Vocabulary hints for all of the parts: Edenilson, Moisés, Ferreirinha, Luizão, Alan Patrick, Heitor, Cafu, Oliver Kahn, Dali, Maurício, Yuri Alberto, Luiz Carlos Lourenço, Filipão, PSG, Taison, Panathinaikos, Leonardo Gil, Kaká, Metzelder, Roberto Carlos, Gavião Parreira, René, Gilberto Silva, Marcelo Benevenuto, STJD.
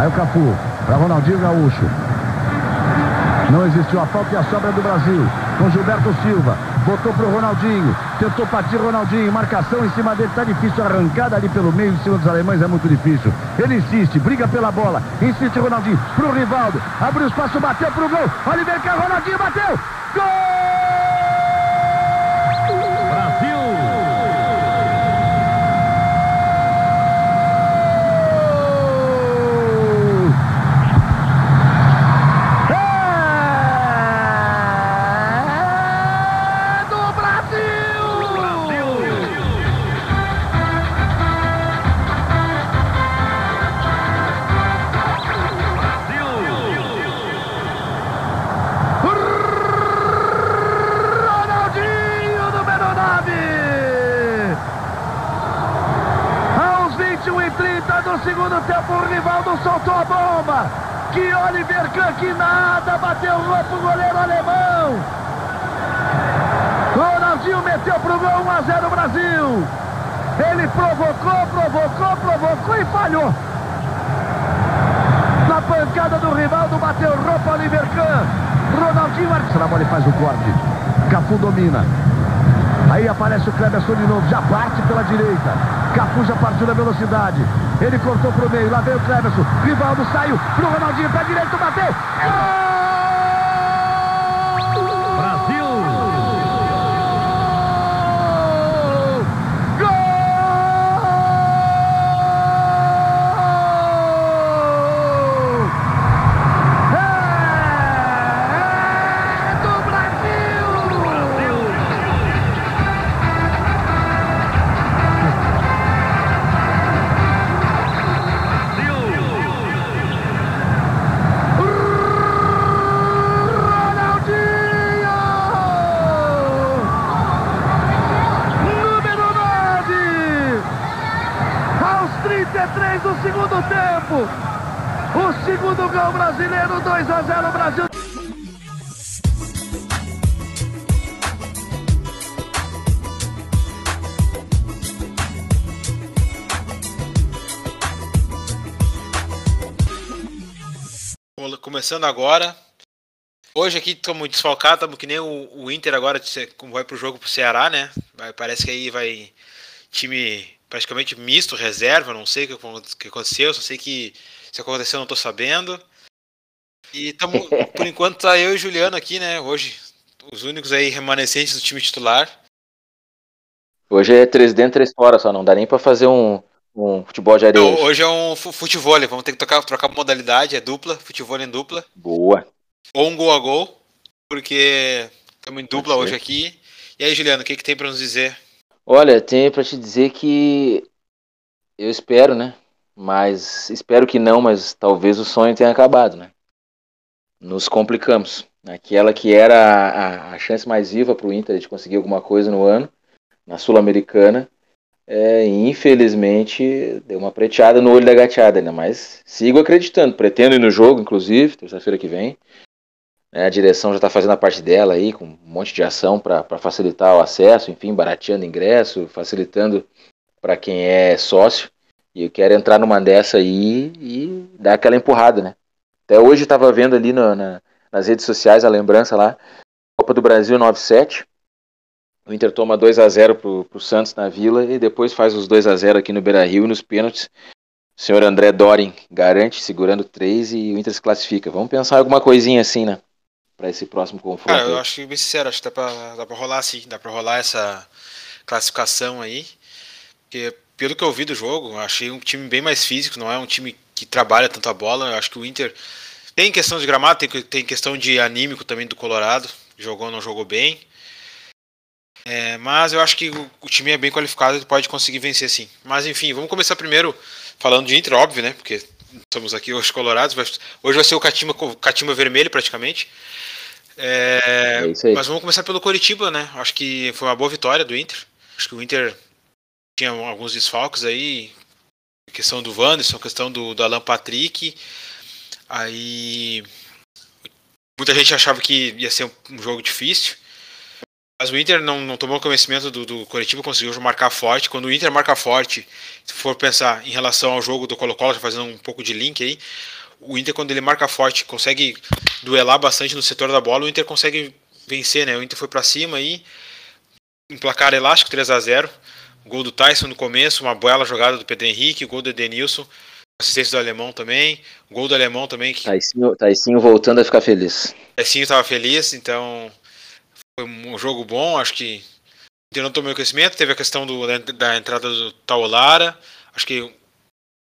Aí o Cafu, para Ronaldinho Gaúcho. Não existiu a falta e a sobra do Brasil. Com Gilberto Silva, botou para o Ronaldinho, tentou partir Ronaldinho, marcação em cima dele, tá difícil, arrancada ali pelo meio, em cima dos alemães é muito difícil. Ele insiste, briga pela bola, insiste Ronaldinho, para o Rivaldo, abriu espaço, bateu para o gol, Oliver Kahn, Ronaldinho bateu, gol! Segundo tempo, o Rivaldo soltou a bomba, que Oliver Kahn, que nada, bateu o pro goleiro alemão, Ronaldinho meteu pro gol, 1 a 0 Brasil. Ele provocou e falhou. Na pancada do Rivaldo, bateu roupa Oliver Kahn, Ronaldinho, a bola faz o corte, Cafu domina, aí aparece o Kléberson de novo, já parte pela direita, Cafu já partiu na velocidade. Ele cortou pro meio, lá veio o Kléberson, Rivaldo saiu, pro Ronaldinho, pé direito, bateu, gol! Brasil! Gol! É do Brasil! Do segundo tempo, o segundo gol brasileiro, 2 a 0 Brasil. Começando agora, hoje aqui estamos desfalcados, estamos que nem o Inter agora, como vai pro jogo pro Ceará, né? Parece que aí vai time praticamente misto, reserva, não sei o que aconteceu, só sei que se aconteceu não tô sabendo. E tamo, por enquanto tá eu e o Juliano aqui, né, hoje, os únicos aí remanescentes do time titular. Hoje é 3 dentro, 3 fora só, não dá nem pra fazer um futebol de areia. Não, hoje é um futevôlei, vamos ter que trocar modalidade, é dupla, futevôlei em dupla. Boa! Ou um gol a gol, porque estamos em dupla hoje aqui. E aí, Juliano, o que tem pra nos dizer? Olha, tenho pra te dizer que eu espero, né? Mas espero que não, mas talvez o sonho tenha acabado, né? Nos complicamos. Aquela que era a chance mais viva pro Inter de conseguir alguma coisa no ano, na Sul-Americana, infelizmente deu uma preteada no olho da gateada ainda, mas sigo acreditando. Pretendo ir no jogo, inclusive, terça-feira que vem. A direção já está fazendo a parte dela aí, com um monte de ação para facilitar o acesso, enfim, barateando ingresso, facilitando para quem é sócio. E eu quero entrar numa dessa aí e dar aquela empurrada, né? Até hoje eu estava vendo ali nas redes sociais a lembrança lá, Copa do Brasil 97, o Inter toma 2 a 0 para o Santos na Vila e depois faz os 2 a 0 aqui no Beira-Rio e nos pênaltis. O senhor André Dorin garante, segurando 3 e o Inter se classifica. Vamos pensar em alguma coisinha assim, né? Para esse próximo confronto. Cara, eu acho que, bem sincero, acho que dá pra rolar sim, dá pra rolar essa classificação aí, porque pelo que eu vi do jogo, eu achei um time bem mais físico, não é um time que trabalha tanto a bola. Eu acho que o Inter tem questão de gramado, tem questão de anímico também do Colorado, jogou ou não jogou bem, mas eu acho que o time é bem qualificado e pode conseguir vencer sim. Mas enfim, vamos começar primeiro falando de Inter, óbvio, né, porque estamos aqui hoje colorados, hoje vai ser o Catima Vermelho praticamente. Mas vamos começar pelo Coritiba, né? Acho que foi uma boa vitória do Inter. Acho que o Inter tinha alguns desfalques aí, questão do Wanderson, questão do Alan Patrick. Aí muita gente achava que ia ser um jogo difícil, Mas o Inter não tomou conhecimento do Coritiba, conseguiu marcar forte. Quando o Inter marca forte, se for pensar em relação ao jogo do Colo-Colo, fazendo um pouco de link aí, o Inter, quando ele marca forte, consegue duelar bastante no setor da bola, o Inter consegue vencer, né? O Inter foi para cima aí, um placar elástico, 3-0. Gol do Taison no começo, uma bela jogada do Pedro Henrique, gol do Edenilson, assistência do Alemão também, gol do Alemão também. Que... Taisinho voltando a ficar feliz. Taisinho estava feliz, então... Foi um jogo bom, acho que o Inter não tomou conhecimento, teve a questão da entrada do Taolara, acho que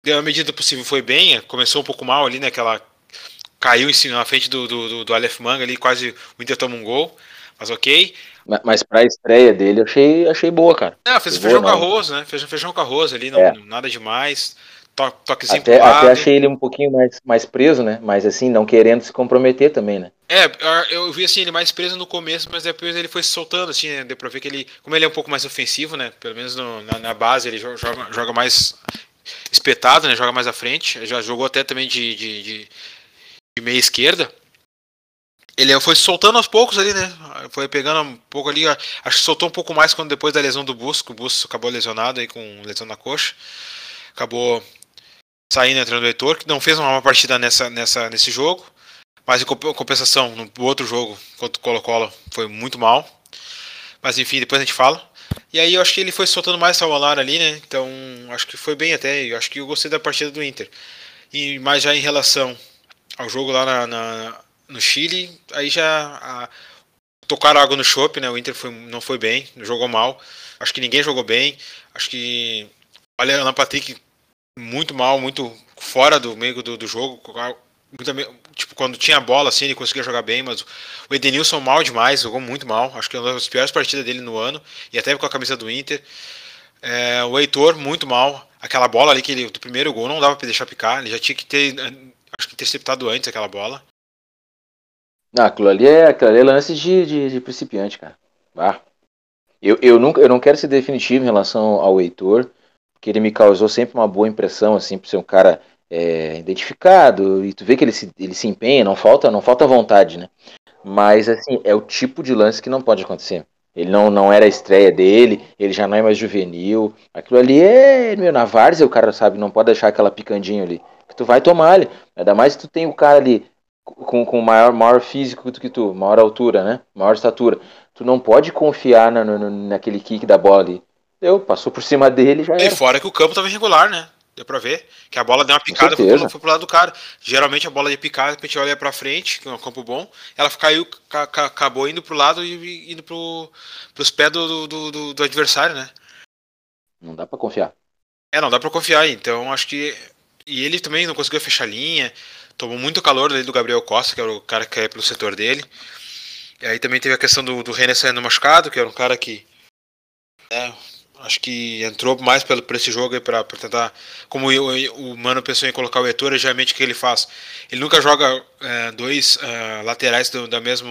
na medida possível foi bem, começou um pouco mal ali, né, que ela caiu na frente do Aleph Manga ali, quase o Inter toma um gol, mas ok. Mas para a estreia dele eu achei boa, cara. É, fez feijão com arroz, né, feijão com arroz ali, não, nada demais, toquezinho pro lado. Até achei ele um pouquinho mais preso, né, mas assim, não querendo se comprometer também, né. É, eu vi assim, ele mais preso no começo, mas depois ele foi se soltando, assim, né? Deu pra ver que ele, como ele é um pouco mais ofensivo, né, pelo menos na base ele joga mais espetado, né, joga mais à frente, ele já jogou até também de meia esquerda, ele foi se soltando aos poucos ali, né, foi pegando um pouco ali, acho que soltou um pouco mais quando depois da lesão do Busco, o Busco acabou lesionado aí com lesão na coxa, acabou saindo entrando o Heitor, que não fez uma partida nesse jogo. Mas em compensação, no outro jogo contra o Colo-Colo foi muito mal. Mas enfim, depois a gente fala. E aí eu acho que ele foi soltando mais Salvalar ali, né? Então acho que foi bem até. Eu acho que eu gostei da partida do Inter. E, mas já em relação ao jogo lá no Chile, aí já tocaram água no chope, né? O Inter não foi bem, jogou mal. Acho que ninguém jogou bem. Acho que o Alan Patrick muito mal, muito fora do meio do jogo. Tipo, quando tinha a bola, assim, ele conseguia jogar bem, mas o Edenilson mal demais, jogou muito mal, acho que é uma das piores partidas dele no ano, e até com a camisa do Inter. O Heitor, muito mal, aquela bola ali, do primeiro gol, não dava pra deixar picar, ele já tinha que ter, acho que interceptado antes aquela bola. Ah, aquilo ali é lance de principiante, cara. Ah, eu não quero ser definitivo em relação ao Heitor, porque ele me causou sempre uma boa impressão, assim, por ser um cara... identificado, e tu vê que ele se empenha, não falta vontade, né? Mas assim, é o tipo de lance que não pode acontecer. Ele não era a estreia dele, ele já não é mais juvenil. Aquilo ali é meu, na várzea, o cara sabe, não pode deixar aquela picandinha ali, que tu vai tomar ali. Ainda mais se tu tem o cara ali com maior físico do que tu, maior altura, né? Maior estatura. Tu não pode confiar naquele kick da bola ali. Passou por cima dele já era. E fora que o campo tava irregular, né? Deu pra ver que a bola deu uma picada, foi pro lado do cara. Geralmente a bola ia picar, a gente olha pra frente, que é um campo bom. Ela caiu, acabou indo pro lado e indo pros pés do adversário, né? Não dá pra confiar. Não dá pra confiar. Então acho que. E ele também não conseguiu fechar a linha. Tomou muito calor ali do Gabriel Costa, que era o cara que é pelo setor dele. E aí também teve a questão do René saindo machucado, que era um cara que. Acho que entrou mais por esse jogo aí pra tentar... Como o Mano pensou em colocar o Heitor, geralmente o que ele faz? Ele nunca joga dois laterais da mesma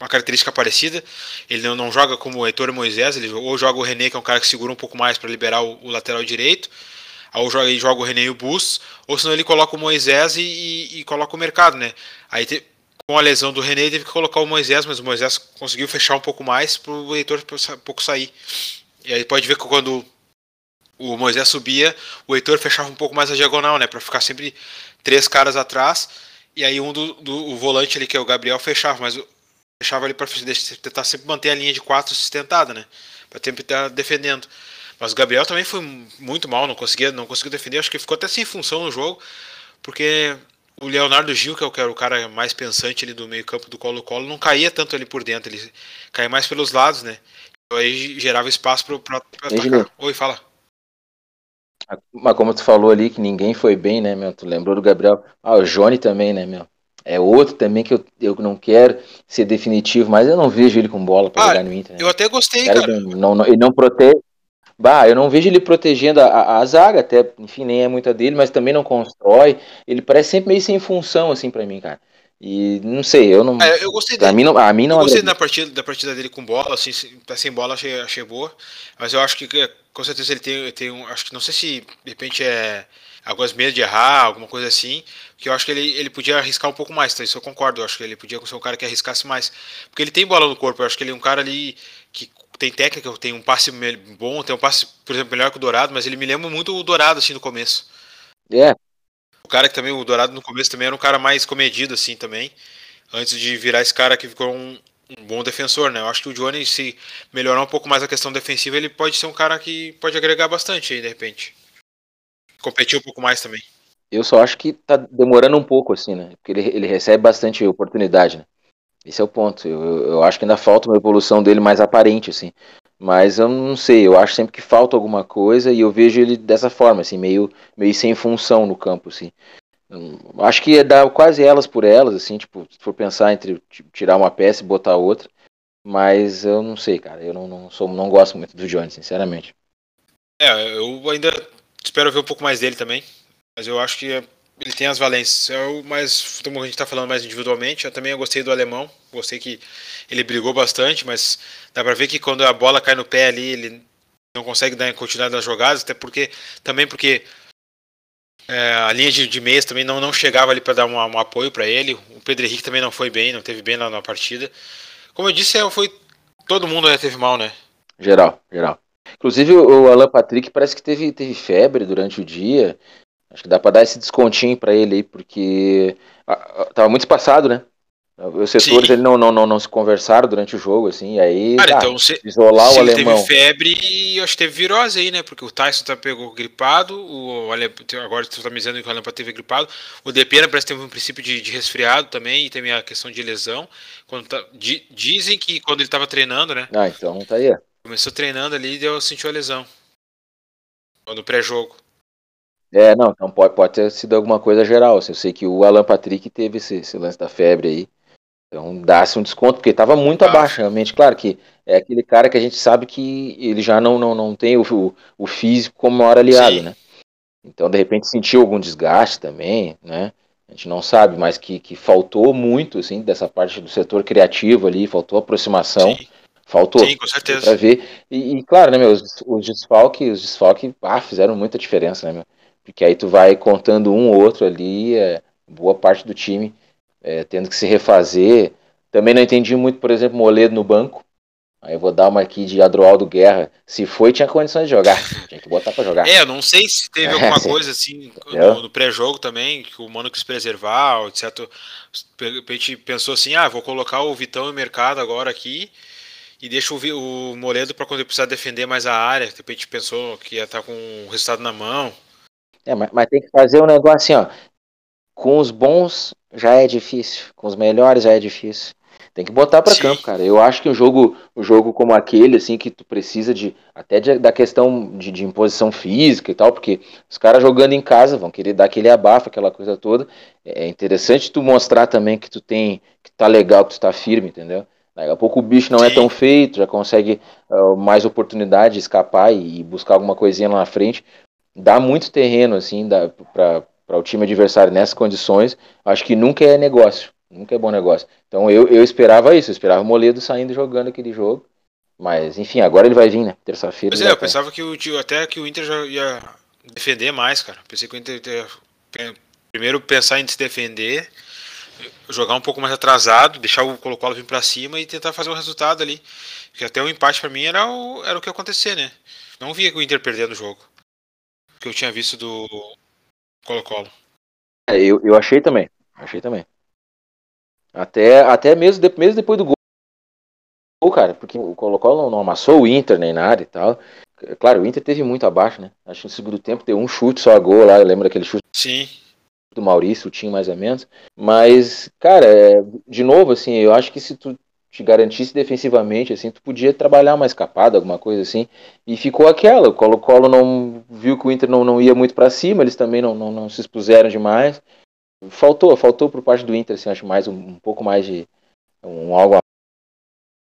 uma característica parecida. Ele não joga como o Heitor e Moisés. Ele ou joga o René, que é um cara que segura um pouco mais para liberar o lateral direito. Ou joga o René e o Bus. Ou senão ele coloca o Moisés e coloca o Mercado, né? Aí com a lesão do René, ele teve que colocar o Moisés. Mas o Moisés conseguiu fechar um pouco mais para o Heitor pouco sair. E aí pode ver que quando o Moisés subia, o Heitor fechava um pouco mais a diagonal, né? Pra ficar sempre três caras atrás. E aí um o volante ali, que é o Gabriel, fechava. Mas fechava ali pra tentar sempre manter a linha de quatro sustentada, né? Pra sempre estar defendendo. Mas o Gabriel também foi muito mal, não conseguiu defender. Acho que ficou até sem função no jogo. Porque o Leonardo Gil, que era o cara mais pensante ali do meio campo do Colo-Colo, não caía tanto ali por dentro. Ele caía mais pelos lados, né? Aí gerava espaço para atacar. Oi, fala. Mas como tu falou ali que ninguém foi bem, né, meu? Tu lembrou do Gabriel. O Johnny também, né, meu? É outro também que eu não quero ser definitivo, mas eu não vejo ele com bola para jogar no Inter. Né? Eu até gostei, cara. Ele não protege. Eu não vejo ele protegendo a zaga, até, enfim, nem é muita dele, mas também não constrói. Ele parece sempre meio sem função, assim, para mim, cara. E não sei, eu não. Eu gostei dele. Eu gostei da partida dele com bola, assim, sem bola achei boa. Mas eu acho que com certeza ele tem acho que não sei se de repente é algumas medo de errar, alguma coisa assim, que eu acho que ele podia arriscar um pouco mais, tá? Isso eu concordo, eu acho que ele podia ser um cara que arriscasse mais, porque ele tem bola no corpo, eu acho que ele é um cara ali que tem técnica, tem um passe bom, tem um passe, por exemplo, melhor que o Dourado, mas ele me lembra muito o Dourado, assim, no começo. É. O cara que também, o Dourado no começo também era um cara mais comedido, assim, também, antes de virar esse cara que ficou um bom defensor, né? Eu acho que o Johnny, se melhorar um pouco mais a questão defensiva, ele pode ser um cara que pode agregar bastante aí, de repente. Competir um pouco mais também. Eu só acho que tá demorando um pouco, assim, né? Porque ele recebe bastante oportunidade, né? Esse é o ponto. Eu acho que ainda falta uma evolução dele mais aparente, assim. Mas eu não sei, eu acho sempre que falta alguma coisa e eu vejo ele dessa forma, assim, meio sem função no campo, assim. Acho que dá quase elas por elas, assim, tipo, se for pensar entre tirar uma peça e botar outra, mas eu não sei, cara, eu não gosto muito do Johnny, sinceramente. É, eu ainda espero ver um pouco mais dele também, mas eu acho que ele tem as valências, mas como a gente tá falando mais individualmente, eu também gostei do Alemão, gostei que ele brigou bastante, mas dá pra ver que quando a bola cai no pé ali, ele não consegue dar continuidade nas jogadas, até porque, também porque a linha de meias também não chegava ali para dar um apoio para ele. O Pedro Henrique também não foi bem, não teve bem na partida. Como eu disse, foi todo mundo teve mal, né? Geral. Inclusive o Alan Patrick parece que teve febre durante o dia. Acho que dá para dar esse descontinho para ele aí, porque tava muito espaçado, né? Os setores ele não se conversaram durante o jogo, assim, e aí cara, então, isolar o Alemão. Teve febre e acho que teve virose aí, né? Porque o Taison pegou gripado, agora você tá me dizendo que o Alemão teve gripado, o Depena parece que teve um princípio de resfriado também, e também a questão de lesão. Dizem que quando ele tava treinando, né? Ah, então tá aí. Começou treinando ali e sentiu a lesão. No pré-jogo. É, não, então pode ter sido alguma coisa geral. Assim, eu sei que o Alan Patrick teve esse lance da febre aí. Então dá-se um desconto, porque estava muito abaixo, realmente. Claro que é aquele cara que a gente sabe que ele já não tem o físico como maior aliado, sim, né? Então, de repente, sentiu algum desgaste também, né? A gente não sabe, mas que faltou muito, assim, dessa parte do setor criativo ali, faltou aproximação. Sim. Faltou. Sim, com certeza. Pra ver. E claro, né, meu, os desfalques, fizeram muita diferença, né, meu? Porque aí tu vai contando um ou outro ali, boa parte do time... tendo que se refazer. Também não entendi muito, por exemplo, Moledo no banco. Aí eu vou dar uma aqui de Adroaldo Guerra. Se foi, tinha condições de jogar. Tinha que botar pra jogar. Eu não sei se teve alguma coisa assim no pré-jogo também, que o Mano quis preservar, etc. A gente pensou assim, vou colocar o Vitão no mercado agora aqui e deixa o Moledo pra quando ele precisar defender mais a área. De repente pensou que ia estar com o resultado na mão. Mas tem que fazer um negócio assim, ó. Com os bons já é difícil, com os melhores já é difícil. Tem que botar para campo, cara. Eu acho que um jogo como aquele, assim, que tu precisa da questão de imposição física e tal, porque os caras jogando em casa vão querer dar aquele abafo, aquela coisa toda. É interessante tu mostrar também que tu tem, que tá legal, que tu tá firme, entendeu? Daqui a pouco o bicho não é tão feio, já consegue mais oportunidade de escapar e buscar alguma coisinha lá na frente. Dá muito terreno, assim, para o time adversário nessas condições, acho que nunca é negócio, nunca é bom negócio. Então eu esperava isso, eu esperava o Moledo saindo jogando aquele jogo, mas enfim, agora ele vai vir, né, terça-feira. Pois eu pensava que até que o Inter já ia defender mais, cara. Pensei que o Inter ia primeiro pensar em se defender, jogar um pouco mais atrasado, deixar o Colo-Colo vir para cima e tentar fazer um resultado ali, porque até o empate para mim era o que ia acontecer, né. Não via que o Inter perdendo o jogo, que eu tinha visto do Colo-Colo. Eu achei também. Até mesmo depois do gol, cara, porque o Colo-Colo não amassou o Inter nem nada e tal. Claro, o Inter teve muito abaixo, né? Acho que no segundo tempo teve um chute só a gol lá. Lembra aquele chute? Sim. Do Maurício, o time mais ou menos. Mas, cara, de novo, assim, eu acho que se tu te garantisse defensivamente, assim, tu podia trabalhar uma escapada, alguma coisa assim, e ficou aquela. O Colo-Colo não viu que o Inter não ia muito pra cima, eles também não se expuseram demais. Faltou por parte do Inter, assim, acho mais um pouco mais de algo a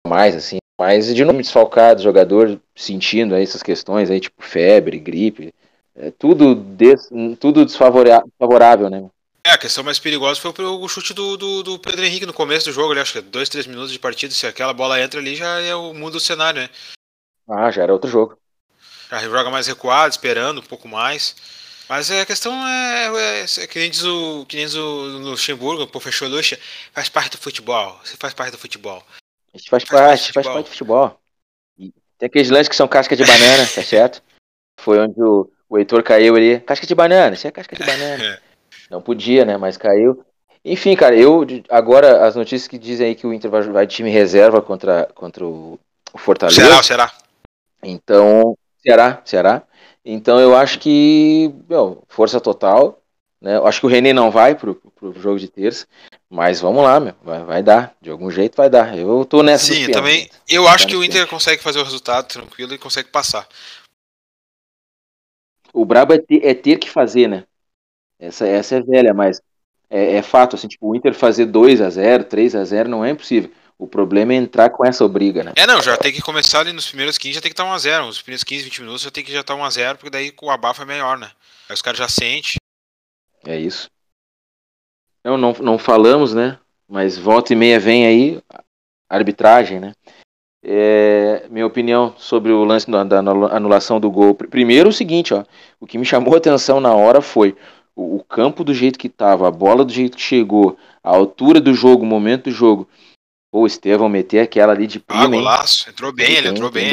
mais, assim, mas de nome desfalcado, jogador sentindo aí essas questões aí, tipo febre, gripe, tudo desfavorável, né? A questão mais perigosa foi o chute do Pedro Henrique no começo do jogo, ali, acho que 2-3 minutos de partida, se aquela bola entra ali, já muda o cenário, né? Já era outro jogo. Já joga mais recuado, esperando um pouco mais. Mas a questão é que nem diz o Luxemburgo, o professor Luxa, faz parte do futebol. Você faz parte do futebol. A gente faz parte do futebol. E tem aqueles lances que são casca de banana, tá certo? Foi onde o Heitor caiu ali. Casca de banana, isso é casca de banana. Não podia, né? Mas caiu. Enfim, cara, agora as notícias que dizem aí que o Inter vai de time reserva contra o Fortaleza. Ceará. Então, Ceará. Então eu acho que, força total, né? Eu acho que o René não vai pro jogo de terça, mas vamos lá, meu, vai dar, de algum jeito vai dar. Eu tô nessa. Sim, também. Eu acho que o Inter consegue fazer o resultado tranquilo e consegue passar. O brabo é ter que fazer, né? Essa é velha, mas é fato, assim, tipo, o Inter fazer 2-0, 3-0 não é impossível. O problema é entrar com essa briga, né? Já tem que começar ali nos primeiros 15, já tem que estar 1-0. Nos primeiros 15, 20 minutos já tem que estar 1-0, porque daí o abafo é melhor, né? Aí os caras já sentem. É isso. Não falamos, né? Mas volta e meia vem aí arbitragem, né? Minha opinião sobre o lance da anulação do gol. Primeiro o seguinte, ó. O que me chamou a atenção na hora foi o campo do jeito que estava, a bola do jeito que chegou, a altura do jogo, o momento do jogo. O Estevão meter aquela ali de prima. Golaço. Entrou bem. Entrou bem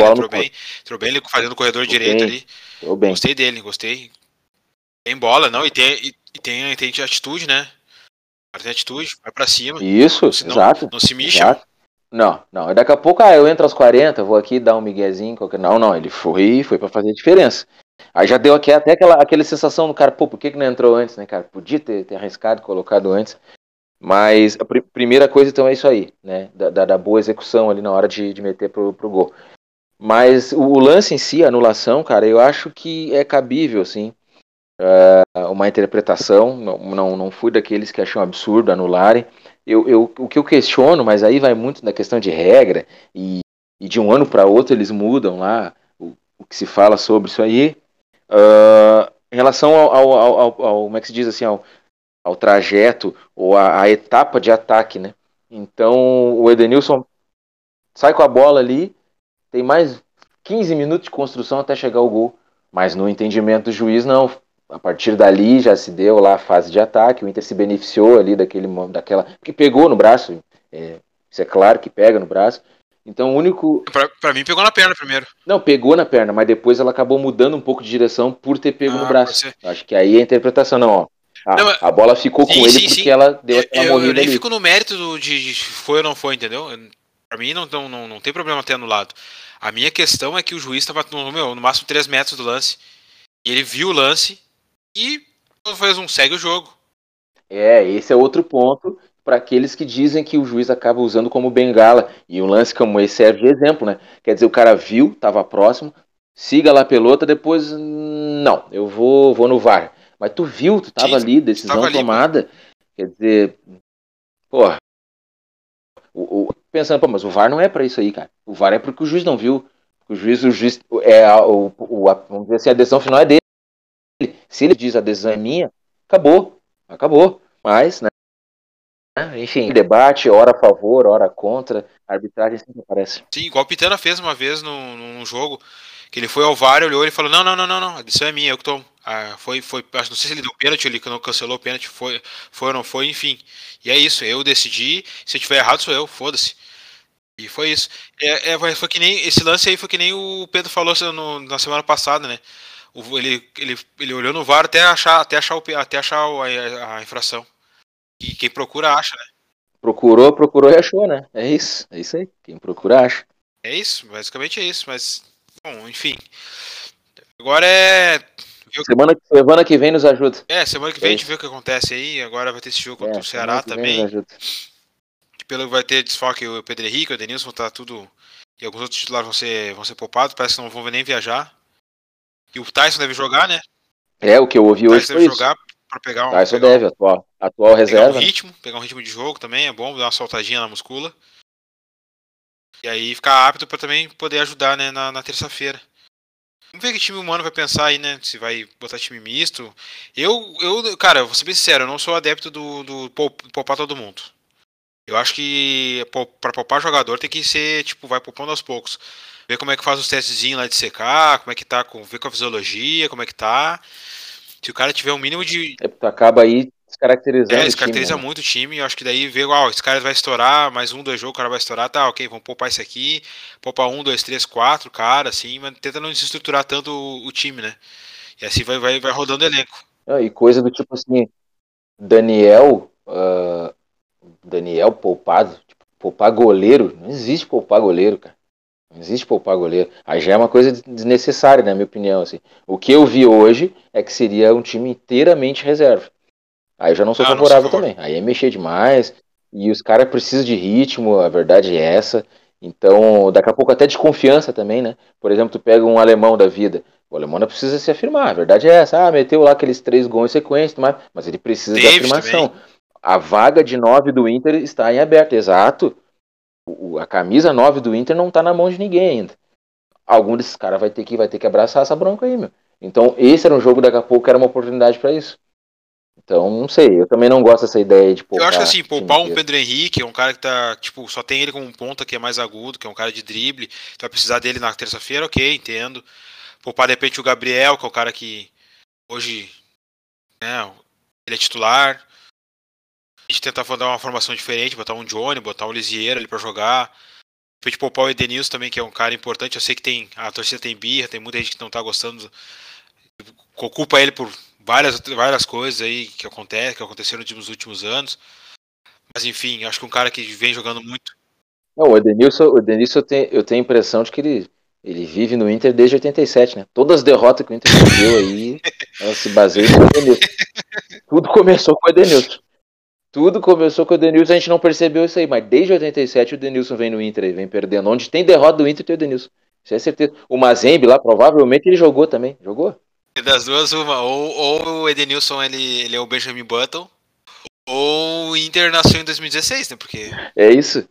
ele fazendo o corredor direito ali. Gostei dele, gostei. Tem bola, não? E tem atitude, né? Tem atitude, vai pra cima. Isso, senão, exato. Não se mexa. Exato. Não. Daqui a pouco, eu entro aos 40, vou aqui dar um miguezinho. Qualquer... Não. Ele foi pra fazer a diferença. Aí já deu até aquela sensação do cara, por que não entrou antes, né, cara? Podia ter arriscado, colocado antes. Mas a primeira coisa, então, é isso aí, né? Da boa execução ali na hora de meter pro gol. Mas o lance em si, a anulação, cara, eu acho que é cabível, assim, uma interpretação. Não fui daqueles que acham absurdo anularem. O que eu questiono, mas aí vai muito na questão de regra, e de um ano para outro eles mudam lá o que se fala sobre isso aí. Em relação ao como é que se diz assim, ao trajeto ou à etapa de ataque, né? Então o Edenilson sai com a bola ali, tem mais 15 minutos de construção até chegar o gol, mas no entendimento do juiz não. A partir dali já se deu lá a fase de ataque, o Inter se beneficiou ali daquela que pegou no braço, isso é claro que pega no braço. Então o único... Pra mim pegou na perna primeiro. Não, pegou na perna, mas depois ela acabou mudando um pouco de direção por ter pego no braço. Acho que aí é a interpretação, não, ó. A bola ficou com ele porque ela deu aquela morrida ali. Eu nem fico no mérito de foi ou não foi, entendeu? Pra mim não tem problema ter anulado. A minha questão é que o juiz estava no máximo 3 metros do lance. Ele viu o lance e fez segue o jogo. Esse é outro ponto para aqueles que dizem que o juiz acaba usando como bengala. E um lance como esse serve de exemplo, né? Quer dizer, o cara viu, estava próximo, siga lá a pelota, depois não, eu vou no VAR. Mas tu viu, tu tava ali, decisão tava tomada. Ali, quer dizer, porra. Pensando, mas o VAR não é pra isso aí, cara. O VAR é porque o juiz não viu. O juiz vamos dizer assim, a decisão final é dele. Se ele diz a decisão é minha, acabou. Mas, né? Enfim, debate, hora a favor, hora contra. A arbitragem sempre aparece. Sim, igual o Pitana fez uma vez num jogo. Que ele foi ao VAR, olhou e falou, não, a decisão é minha, eu que tô... Foi, acho, não sei se ele deu pênalti, ele não cancelou o pênalti, foi ou não foi, enfim. E é isso, eu decidi, se eu tiver errado sou eu, foda-se. E foi isso. Foi que nem, esse lance aí foi que nem o Pedro falou na semana passada, né? Ele olhou no VAR até achar a infração. E quem procura acha, né? Procurou e achou, né? É isso aí, quem procura acha. É isso, basicamente é isso, mas... Bom, enfim. Agora é... Semana que vem nos ajuda. Semana que vem a gente vê o que acontece aí. Agora vai ter esse jogo contra o Ceará também. Vai ter desfoque o Pedro Henrique, o Edenilson, tá tudo. E alguns outros titulares vão ser poupados. Parece que não vão nem viajar. E o Taison deve jogar, né? O que eu ouvi hoje foi isso. Pra pegar um, Taison deve, atual reserva. Pegar um ritmo de jogo também, é bom, dar uma soltadinha na muscula. E aí ficar apto pra também poder ajudar, né, na terça-feira. Vamos ver que time humano vai pensar aí, né? Se vai botar time misto. Cara, vou ser bem sincero, eu não sou adepto do poupar todo mundo. Eu acho que pra poupar jogador tem que ser, tipo, vai poupando aos poucos. Ver como é que faz os testezinhos lá de secar, como é que tá, ver com a fisiologia, como é que tá. Se o cara tiver o um mínimo de... Acaba aí descaracterizando. É, descaracteriza o time, muito o time. Eu acho que daí vê, ó, esse cara vai estourar, mais um, dois jogos, o cara vai estourar, tá, ok, vamos poupar esse aqui, poupar um, dois, três, quatro, cara, assim, mas tenta não desestruturar tanto o time, né? E assim vai rodando o elenco. Ah, e coisa do tipo assim, Daniel poupado, tipo, poupar goleiro, não existe poupar goleiro, cara. Não existe poupar goleiro. Aí já é uma coisa desnecessária, na minha opinião. Assim. O que eu vi hoje é que seria um time inteiramente reserva. Aí eu já não sou favorável também. Aí é mexer demais. E os caras precisam de ritmo, a verdade é essa. Então, daqui a pouco até de confiança também, né? Por exemplo, tu pega um alemão da vida. O alemão não precisa se afirmar, a verdade é essa. Ah, meteu lá aqueles 3 gols em sequência, mas ele precisa da afirmação. Também. A vaga de 9 do Inter está em aberto, exato. A camisa 9 do Inter não está na mão de ninguém ainda. Algum desses caras vai ter que abraçar essa bronca aí, meu. Então esse era um jogo, daqui a pouco era uma oportunidade para isso. Então não sei, eu também não gosto dessa ideia de poupar. Eu acho que assim, poupar um Pedro Henrique, é um cara que tá, tipo, só tem ele como um ponta que é mais agudo, que é um cara de drible, tu vai precisar dele na terça-feira, ok, entendo. Poupar de repente o Gabriel, que é o cara que hoje, né, ele é titular. A gente tentar dar uma formação diferente, botar um Johnny, botar um Lisieiro ali pra jogar. Depois de poupar o Edenilson também, que é um cara importante. Eu sei que a torcida tem birra, tem muita gente que não tá gostando. Ocupa ele por várias coisas aí que aconteceram nos últimos anos. Mas enfim, acho que um cara que vem jogando muito. Não, o Edenilson eu tenho a impressão de que ele vive no Inter desde 87, né? Todas as derrotas que o Inter deu aí, ela se baseia no Edenilson. Tudo começou com o Edenilson. Tudo começou com o Edenilson, a gente não percebeu isso aí, mas desde 87 o Edenilson vem no Inter, vem perdendo. Onde tem derrota do Inter tem o Edenilson, isso é certeza. O Mazembe lá, provavelmente ele jogou também, jogou? Das duas, uma, ou o Edenilson ele é o Benjamin Button, ou o Inter nasceu em 2016, né, porque... É isso,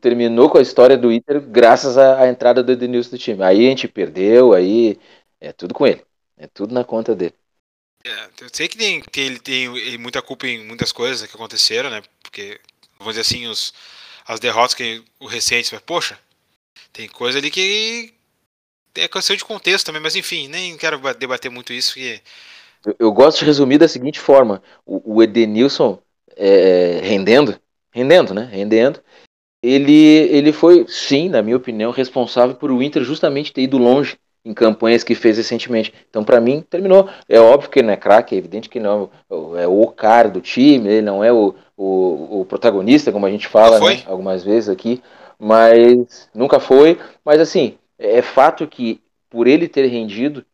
terminou com a história do Inter graças à entrada do Edenilson do time, aí a gente perdeu, aí é tudo com ele, é tudo na conta dele. Eu sei que ele tem muita culpa em muitas coisas que aconteceram, né? Porque, vamos dizer assim, as derrotas que o recente, mas poxa, tem coisa ali que é questão de contexto também, mas enfim, nem quero debater muito isso. Porque... Eu gosto de resumir da seguinte forma: o Edenilson rendendo, ele foi, sim, na minha opinião, responsável por o Inter justamente ter ido longe em campanhas que fez recentemente. Então, para mim, terminou. É óbvio que ele não é craque, é evidente que não é o cara do time, ele não é o protagonista, como a gente fala, né, algumas vezes aqui, mas nunca foi. Mas, assim, é fato que, por ele ter rendido,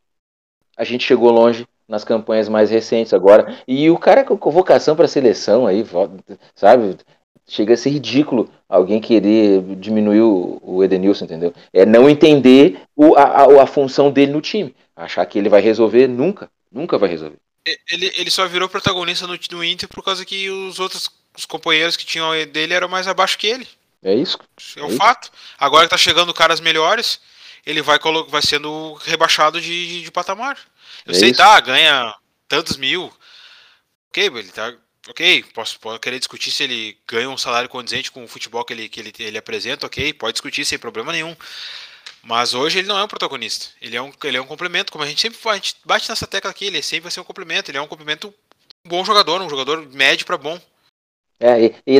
a gente chegou longe nas campanhas mais recentes agora. E o cara com convocação para a seleção, aí, sabe... Chega a ser ridículo alguém querer diminuir o Edenilson, entendeu? É não entender a função dele no time. Achar que ele vai resolver, nunca vai resolver. Ele só virou protagonista no Inter por causa que os companheiros que tinham dele eram mais abaixo que ele. É isso. É um fato. Agora que tá chegando caras melhores, ele vai sendo rebaixado de patamar. Eu sei, tá, ganha tantos mil. Ok, ele tá... Ok, posso querer discutir se ele ganha um salário condizente com o futebol que ele apresenta, ok, pode discutir sem problema nenhum. Mas hoje ele não é um protagonista, ele é um complemento, como a gente bate nessa tecla aqui, ele sempre vai ser um complemento, ele é um complemento, um bom jogador, um jogador médio para bom. E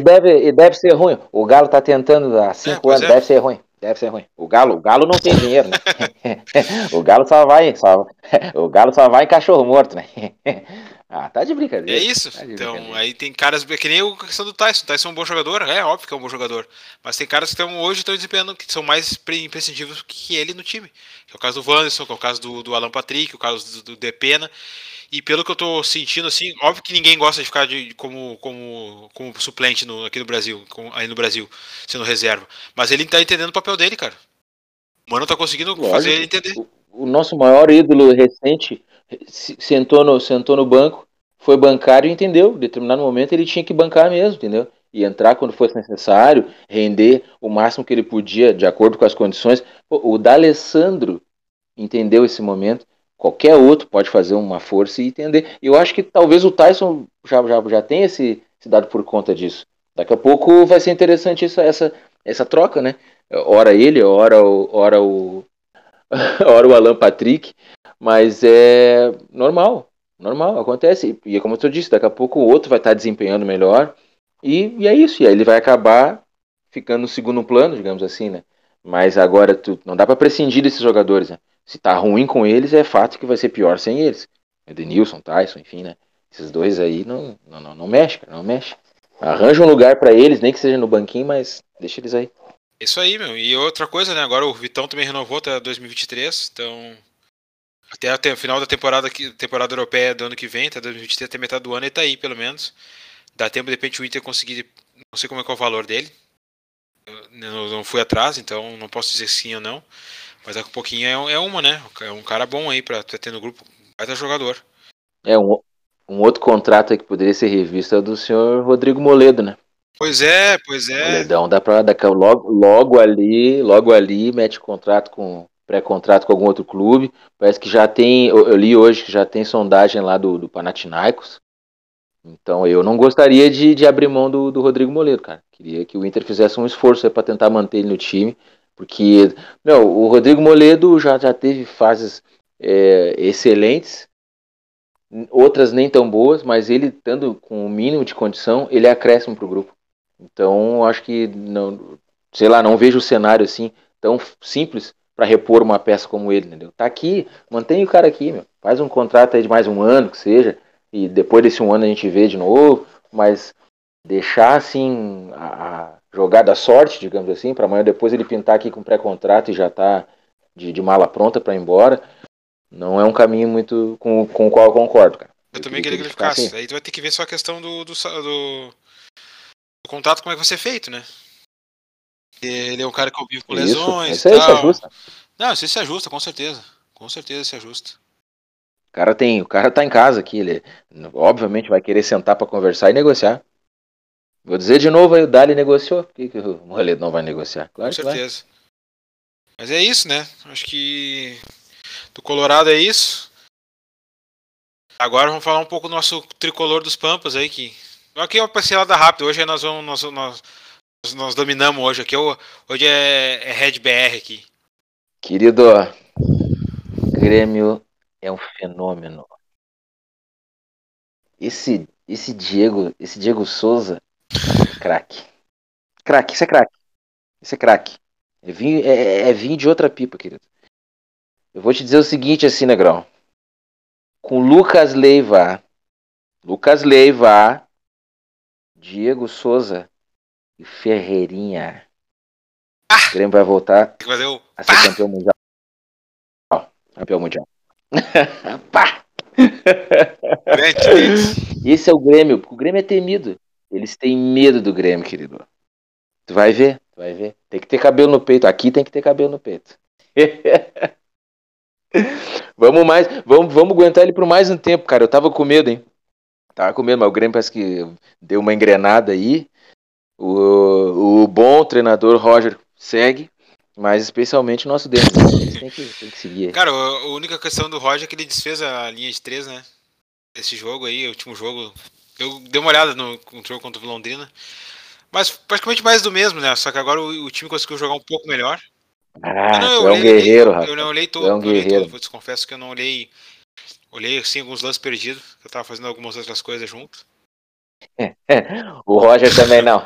deve ser ruim, o Galo tá tentando há 5 anos, deve ser ruim. O Galo não tem dinheiro, né? O Galo só vai em cachorro morto, né? Ah, tá de brincadeira. É isso. Então, aí tem caras, que nem a questão do Taison. O Taison é um bom jogador? É, óbvio que é um bom jogador. Mas tem caras que hoje estão desempenhando, que são mais imprescindíveis que ele no time. Que é o caso do Wanderson, que é o caso do Alan Patrick, o caso do Depena. E pelo que eu tô sentindo, assim, óbvio que ninguém gosta de ficar como suplente aqui no Brasil, aí no Brasil, sendo reserva. Mas ele tá entendendo o papel dele, cara. O Mano tá conseguindo fazer ele entender. O nosso maior ídolo recente... Sentou no banco, foi bancário e entendeu. Em determinado momento ele tinha que bancar mesmo, entendeu? E entrar quando fosse necessário, render o máximo que ele podia, de acordo com as condições. O D'Alessandro entendeu esse momento. Qualquer outro pode fazer uma força e entender. Eu acho que talvez o Taison já tenha se dado por conta disso. Daqui a pouco vai ser interessante essa troca, né? Ora ele, ora o Alan Patrick... Mas é normal, Normal, acontece. E como tu disse, daqui a pouco o outro vai estar desempenhando melhor. E é isso. E aí ele vai acabar ficando no segundo plano, digamos assim, né? Mas agora tu, não dá pra prescindir desses jogadores, né? Se tá ruim com eles, é fato que vai ser pior sem eles. Edenilson, Taison, enfim, né? Esses dois aí não mexe, cara, não mexe. Arranja um lugar pra eles, nem que seja no banquinho, mas deixa eles aí. Isso aí, meu. E outra coisa, né? Agora o Vitão também renovou até 2023, então... Até o final da temporada europeia do ano que vem, até 2023, até metade do ano, ele tá aí, pelo menos. Dá tempo, de repente, o Inter conseguir... Não sei como é que é o valor dele. Eu não fui atrás, então não posso dizer sim ou não. Mas daqui a pouquinho né? É um cara bom aí pra ter no grupo. Vai dar jogador. É, um outro contrato aí que poderia ser revisto é o do senhor Rodrigo Moledo, né? Pois é. Moledão, dá pra... Logo ali, mete contrato com... pré-contrato com algum outro clube, parece que já tem, eu li hoje que já tem sondagem lá do Panathinaikos, então eu não gostaria de abrir mão do Rodrigo Moledo, cara, queria que o Inter fizesse um esforço aí pra tentar manter ele no time, porque, não, o Rodrigo Moledo já teve fases excelentes, outras nem tão boas, mas ele estando com o mínimo de condição, ele é acréscimo pro grupo, então acho que, não vejo o cenário assim, tão simples, para repor uma peça como ele, entendeu? Tá aqui, mantém o cara aqui, meu. Faz um contrato aí de mais um ano, que seja, e depois desse um ano a gente vê de novo, mas deixar, assim, a jogada à sorte, digamos assim, para amanhã depois ele pintar aqui com pré-contrato e já tá de mala pronta para ir embora, não é um caminho muito com o qual eu concordo, cara. Eu também queria que ele ficasse, assim. Aí tu vai ter que ver só a questão do contrato, como é que vai ser feito, né? Ele é um cara que convive com lesões e tal. Se ajusta. Não, isso se ajusta, com certeza. Com certeza se ajusta. O cara tá em casa aqui, ele obviamente vai querer sentar pra conversar e negociar. Vou dizer de novo aí, o Dali negociou. Por que o Moledo não vai negociar? Claro, com certeza. Vai. Mas é isso, né? Acho que do Colorado é isso. Agora vamos falar um pouco do nosso tricolor dos Pampas aí. Aqui é uma pincelada rápida. Hoje nós vamos... Nós dominamos hoje aqui, hoje é Red BR aqui. Querido, Grêmio é um fenômeno. Esse Diego Souza, craque, isso é craque. É vinho de outra pipa, querido. Eu vou te dizer o seguinte assim, Negrão. Com Lucas Leiva, Diego Souza e Ferreirinha. O Grêmio vai voltar a ser campeão mundial. Campeão mundial. Pá! Esse é o Grêmio, porque o Grêmio é temido. Eles têm medo do Grêmio, querido. Tu vai ver. Tem que ter cabelo no peito. Aqui tem que ter cabelo no peito. Vamos aguentar ele por mais um tempo, cara. Eu tava com medo, hein? Mas o Grêmio parece que deu uma engrenada aí. O bom treinador Roger segue, mas especialmente o nosso dele. Ele tem que seguir. Cara, a única questão do Roger é que ele desfez a linha de 3, né? Esse jogo aí, o último jogo. Eu dei uma olhada no jogo contra o Londrina. Mas praticamente mais do mesmo, né? Só que agora o time conseguiu jogar um pouco melhor. Eu não olhei todo. Eu te confesso que eu não olhei. Olhei assim, alguns lances perdidos. Eu tava fazendo algumas outras coisas junto. O Roger também não.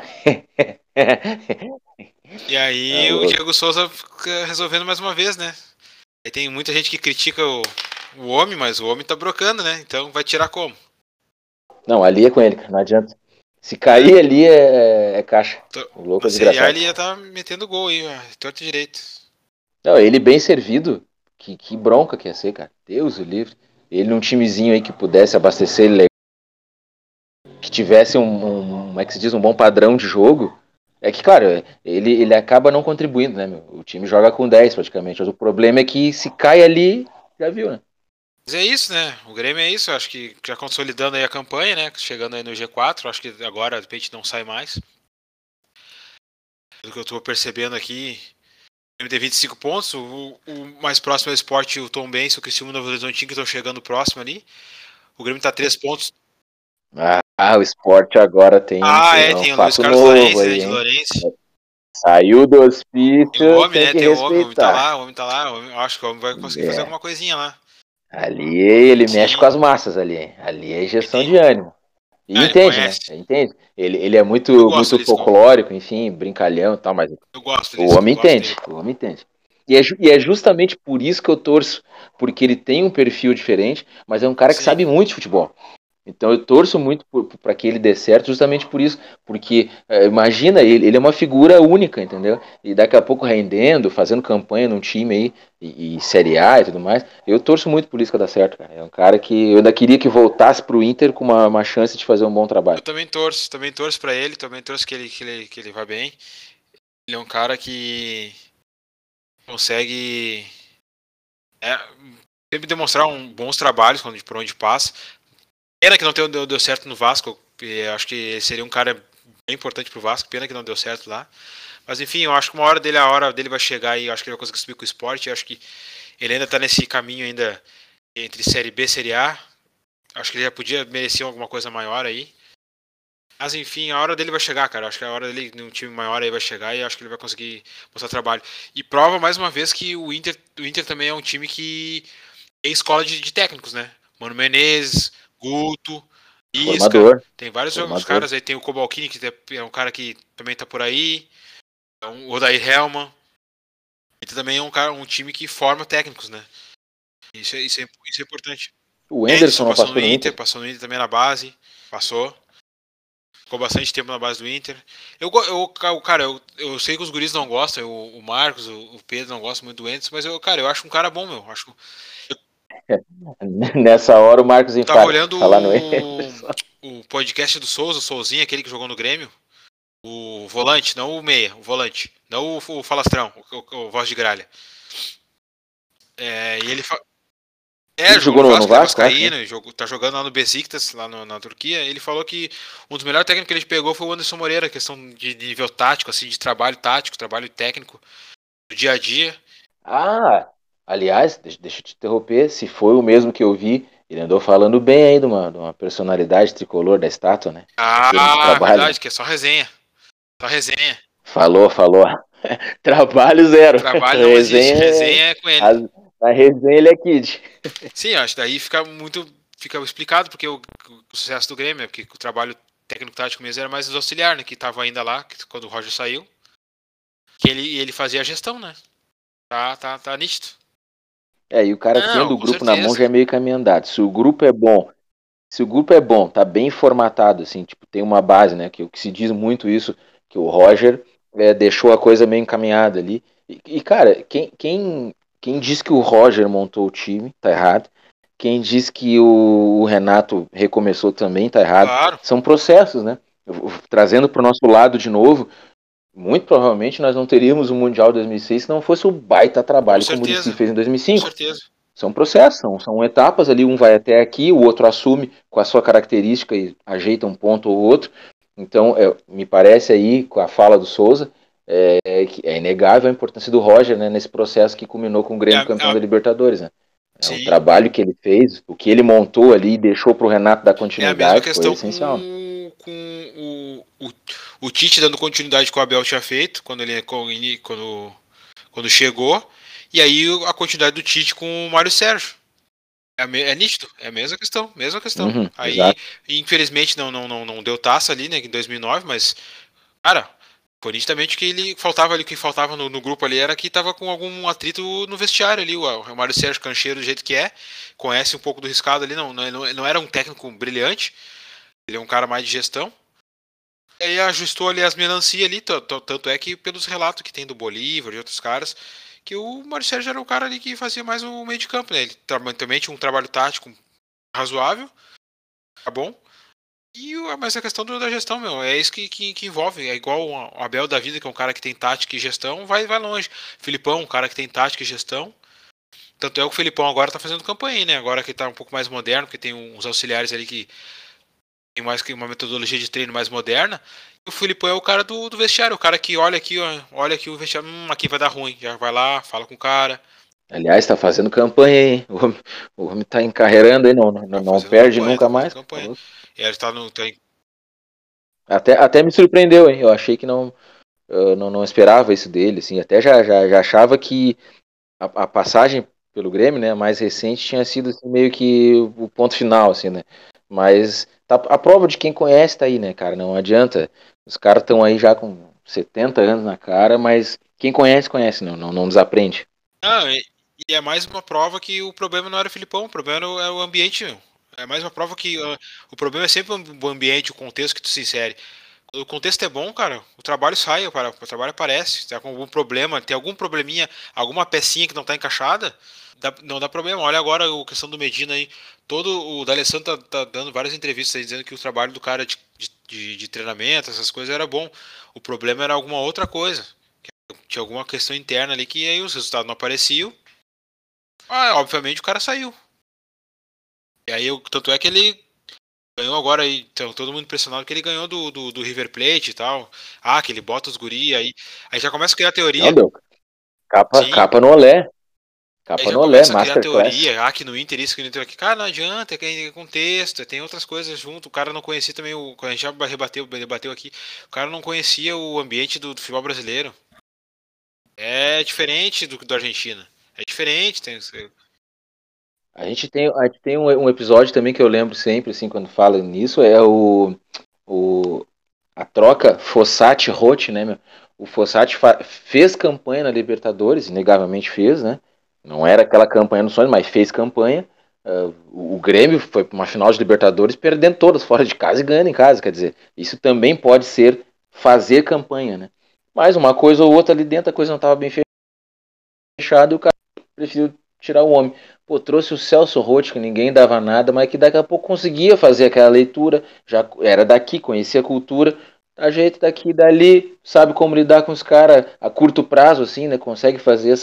E aí o Diego Souza fica resolvendo mais uma vez, né? Aí tem muita gente que critica o homem, mas o homem tá brocando, né? Então vai tirar como? Não, ali é com ele, não adianta. Se cair ali é caixa. O louco é desgraçado. Ele ia tá metendo gol aí, ó, torto direito. Não, ele bem servido. Que bronca que ia ser, cara. Deus o livre. Ele num timezinho aí que pudesse abastecer ele legal. Que tivesse como é que se diz, um bom padrão de jogo, é que, claro, ele acaba não contribuindo, né, meu? O time joga com 10 praticamente, mas o problema é que se cai ali, já viu, né? Mas é isso, né? O Grêmio é isso, acho que já consolidando aí a campanha, né? Chegando aí no G4, acho que agora, de repente, não sai mais. Pelo que eu tô percebendo aqui, o Grêmio tem 25 pontos, o mais próximo é o Sport e o Tombense, o Criciúma e o Novo Horizontinho, que estão chegando próximo ali. O Grêmio tá 3 pontos. O Sport agora tem tem o Luiz Carlos Lourenço. Saiu do hospício. O homem tá lá, eu acho que o homem vai conseguir fazer alguma coisinha lá. Ali ele mexe com as massas ali. Ali é injeção de ânimo. E entende, né? Entende. Ele é muito folclórico, enfim, brincalhão e tal, mas eu gosto disso, o homem entende. O homem entende. E é justamente por isso que eu torço, porque ele tem um perfil diferente, mas é um cara que sabe muito de futebol. Então eu torço muito para que ele dê certo, justamente por isso, porque imagina, ele é uma figura única, entendeu? E daqui a pouco rendendo, fazendo campanha num time aí, e Série A e tudo mais, eu torço muito por isso que dá certo, cara. É um cara que eu ainda queria que voltasse pro Inter com uma chance de fazer um bom trabalho. Eu também torço para ele, também torço que ele vá bem. Ele é um cara que consegue sempre demonstrar bons trabalhos por onde passa. Pena que não deu certo no Vasco, acho que ele seria um cara bem importante pro Vasco, pena que não deu certo lá. Mas enfim, eu acho que a hora dele vai chegar e acho que ele vai conseguir subir com o Sport. Eu acho que ele ainda tá nesse caminho ainda entre Série B e Série A. Acho que ele já podia merecer alguma coisa maior aí. Mas enfim, a hora dele vai chegar, cara. Acho que a hora dele num time maior aí vai chegar e acho que ele vai conseguir mostrar trabalho. E prova mais uma vez que o Inter também é um time que é escola de técnicos, né? Mano Menezes, Guto, Isca, formador, tem vários formador. Outros caras aí, tem o Cobalcini, que é um cara que também tá por aí, o Odair Hellman, então também é um time que forma técnicos, né? Isso é importante. O Enderson passou no Inter, passou no Inter também na base, ficou bastante tempo na base do Inter. Eu sei que os guris não gostam, o Marcos, o Pedro não gostam muito do Enderson, mas eu acho um cara bom, meu, acho que... Nessa hora o Marcos infarta. Tava olhando o podcast do Souza, o Souzinho, aquele que jogou no Grêmio. O volante, não o meia, o volante. Não o falastrão, o voz de gralha. E ele jogou no Vasco, né? Tá jogando lá no Besiktas, lá na Turquia. Ele falou que um dos melhores técnicos que ele pegou foi o Enderson Moreira, questão de nível tático, assim, de trabalho tático, trabalho técnico, do dia a dia. Ah... Aliás, deixa eu te interromper, se foi o mesmo que eu vi, ele andou falando bem aí de uma personalidade tricolor da estátua, né? Ah, verdade, que é só resenha. Só resenha. Falou. Trabalho zero. Trabalho não existe, resenha é com ele. A resenha ele é kid. Sim, acho que daí fica explicado porque o sucesso do Grêmio, né? Porque o trabalho técnico-tático mesmo era mais os auxiliares, né? Que tava ainda lá, quando o Roger saiu, que ele fazia a gestão, né? Tá nítido. E o cara tendo o grupo na mão já é meio caminho andado. Se o grupo é bom, tá bem formatado, assim, tipo, tem uma base, né, que se diz muito isso, que o Roger deixou a coisa meio encaminhada ali. E cara, quem diz que o Roger montou o time, tá errado. Quem diz que o Renato recomeçou também, tá errado. Claro. São processos, né? Trazendo pro nosso lado de novo, muito provavelmente nós não teríamos o Mundial 2006 se não fosse o baita trabalho como o Muricy fez em 2005. Com certeza. São processos, são etapas ali, um vai até aqui, o outro assume com a sua característica e ajeita um ponto ou outro. Então, me parece aí, com a fala do Souza, é inegável a importância do Roger, né, nesse processo que culminou com o Grêmio campeão da Libertadores, né? O trabalho que ele fez, o que ele montou ali e deixou para o Renato dar continuidade foi essencial. Com o Tite dando continuidade que o Abel tinha feito quando chegou, e aí a continuidade do Tite com o Mário Sérgio é nítido, é a mesma questão. Aí exato. Infelizmente não deu taça ali, né, em 2009, mas cara, foi nitidamente que o que faltava no grupo ali era que tava com algum atrito no vestiário ali, o Mário Sérgio cancheiro do jeito que conhece um pouco do riscado ali, não era um técnico brilhante. Ele é um cara mais de gestão. Ele ajustou ali as melancias ali, tanto é que pelos relatos que tem do Bolívar e outros caras, que o Marcelo já era o cara ali que fazia mais o meio de campo, né? Ele também tinha um trabalho tático razoável, tá bom. Mas a questão da gestão, meu, é isso que envolve. É igual o Abel da vida, que é um cara que tem tática e gestão, vai longe. Filipão, um cara que tem tática e gestão. Tanto é que o Filipão agora tá fazendo campanha, né? Agora que tá um pouco mais moderno, porque tem uns auxiliares ali que mais que uma metodologia de treino mais moderna. O Filipão é o cara do vestiário, o cara que olha aqui o vestiário, aqui vai dar ruim, já vai lá, fala com o cara. Aliás, tá fazendo campanha, hein? O homem tá encarreirando aí, não perde campanha, nunca mais. Ele tá no... Até me surpreendeu, hein? Eu achei que não esperava isso dele, assim, até já achava que a passagem pelo Grêmio, né? Mais recente tinha sido assim, meio que o ponto final, assim, né? Mas tá, a prova de quem conhece tá aí, né, cara? Não adianta. Os caras estão aí já com 70 anos na cara, mas quem conhece, conhece, não desaprende. Não, e é mais uma prova que o problema não era o Filipão, o problema era o ambiente, meu. É mais uma prova que o problema é sempre o ambiente, o contexto que tu se insere. O contexto é bom, cara, o trabalho sai, o trabalho aparece. Tá com algum problema, tem algum probleminha, alguma pecinha que não tá encaixada, não dá problema. Olha agora a questão do Medina aí. Todo o D'Alessandro tá dando várias entrevistas aí, dizendo que o trabalho do cara de treinamento, essas coisas, era bom. O problema era alguma outra coisa. Tinha alguma questão interna ali que aí os resultados não apareciam. Ah, obviamente o cara saiu. E aí, tanto é que ele ganhou agora aí, então, todo mundo impressionado que ele ganhou do River Plate e tal. Ah, que ele bota os guri, aí já começa a criar teoria. Não, meu. Capa no olé. Capa no olé, masterclass. Teoria, ah, que no Inter isso, que no Inter aqui. Cara, não adianta, é que é contexto, tem outras coisas junto. O cara não conhecia também, a gente já rebateu aqui, o cara não conhecia o ambiente do futebol brasileiro. É diferente do Argentina. É diferente, tem... A gente tem um episódio também que eu lembro sempre, assim, quando fala nisso, é a troca Fossati-Rotti, né, meu? O Fossati fez campanha na Libertadores, inegavelmente fez, né? Não era aquela campanha no sonho, mas fez campanha. O Grêmio foi para uma final de Libertadores perdendo todas, fora de casa e ganhando em casa, quer dizer, isso também pode ser fazer campanha, né? Mas uma coisa ou outra ali dentro, a coisa não estava bem fechada e o cara preferiu tirar o homem. Pô, trouxe o Celso Roth, que ninguém dava nada, mas que daqui a pouco conseguia fazer aquela leitura, já era daqui, conhecia a cultura, ajeita daqui e dali, sabe como lidar com os caras a curto prazo, assim, né? Consegue fazer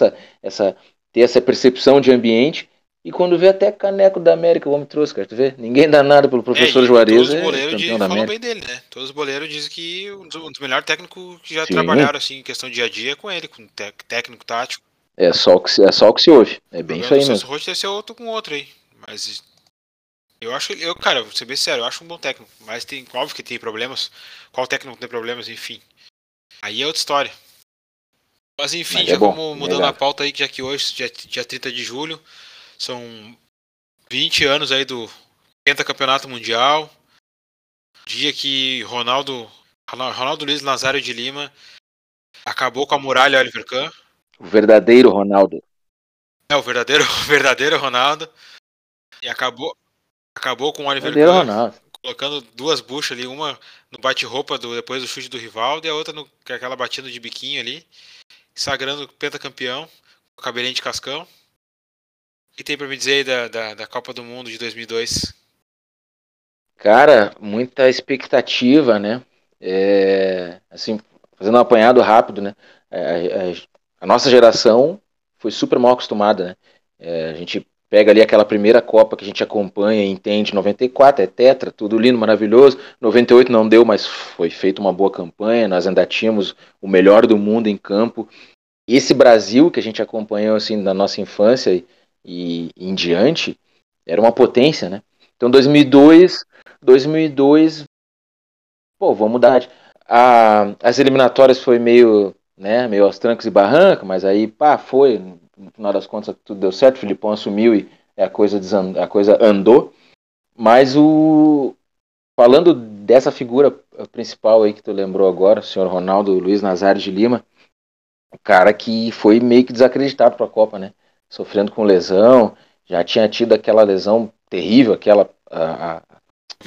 ter essa percepção de ambiente. E quando vê até caneco da América, o homem trouxe, cara, tu vê? Ninguém dá nada pelo professor Juarez. Todos os boleiros falam bem dele, né? Todos os boleiros dizem que um dos melhores técnicos que já trabalharam, assim, em questão de dia a dia é com ele, com técnico, tático. É só o que se ouve. É bem isso aí mesmo. O Celso Roth deve ser outro com outro aí. Mas eu acho... Cara, vou ser bem sério, eu acho um bom técnico. Mas tem, óbvio que tem problemas. Qual técnico tem problemas, enfim. Aí é outra história. Mas enfim, mas já vamos mudando a pauta aí, já que hoje, dia 30 de julho, são 20 anos aí do pentacampeonato mundial. Dia que Ronaldo Luiz Nazário de Lima acabou com a muralha Oliver Kahn. O verdadeiro Ronaldo. É, o verdadeiro Ronaldo. E acabou com o Oliver Kahn, colocando duas buchas ali, uma no bate-roupa depois do chute do Rivaldo e a outra com aquela batida de biquinho ali, sagrando o pentacampeão, com o cabelinho de cascão. O que tem pra me dizer aí da Copa do Mundo de 2002? Cara, muita expectativa, né? Assim, fazendo um apanhado rápido, né? A nossa geração foi super mal acostumada, né? A gente pega ali aquela primeira Copa que a gente acompanha e entende, 94, é tetra, tudo lindo, maravilhoso, 98 não deu, mas foi feita uma boa campanha, nós ainda tínhamos o melhor do mundo em campo. Esse Brasil que a gente acompanhou assim na nossa infância e em diante, era uma potência, né? Então 2002, pô, vamos dar... As eliminatórias foi meio... né, meio aos trancos e barrancos, mas aí pá, foi, no final das contas tudo deu certo, o Filipão assumiu e a coisa andou. Mas falando dessa figura principal aí que tu lembrou agora, o senhor Ronaldo Luiz Nazário de Lima, o cara que foi meio que desacreditado para a Copa, né, sofrendo com lesão, já tinha tido aquela lesão terrível, aquela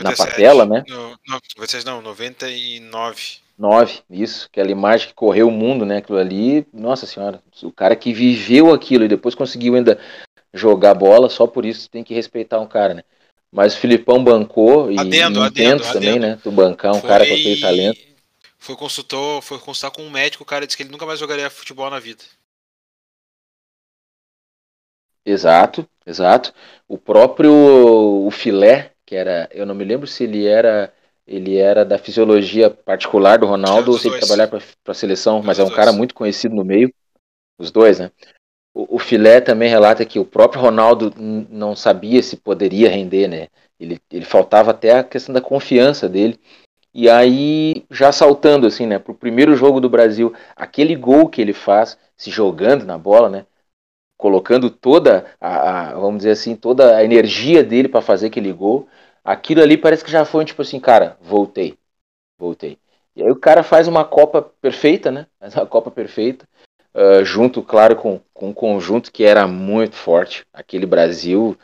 na patela, né? Não, 99, isso, aquela imagem que correu o mundo, né, aquilo ali, nossa senhora, o cara que viveu aquilo e depois conseguiu ainda jogar bola, só por isso tem que respeitar um cara, né, mas o Filipão bancou, e intenso também, né, tu bancar um cara com aquele talento. Foi consultar com um médico, o cara disse que ele nunca mais jogaria futebol na vida. Exato, o próprio Filé, que era, eu não me lembro se ele era da fisiologia particular do Ronaldo, ou se ele trabalhava para a seleção, mas é um cara muito conhecido no meio, os dois, né? O Filé também relata que o próprio Ronaldo não sabia se poderia render, né? Ele faltava até a questão da confiança dele. E aí, já saltando, assim, né, para o primeiro jogo do Brasil, aquele gol que ele faz, se jogando na bola, né? colocando toda a, vamos dizer assim, toda a energia dele para fazer aquele gol, aquilo ali parece que já foi tipo assim, cara, voltei. E aí o cara faz uma Copa perfeita, né? Faz uma Copa perfeita, junto, claro, com um conjunto que era muito forte. Aquele Brasil,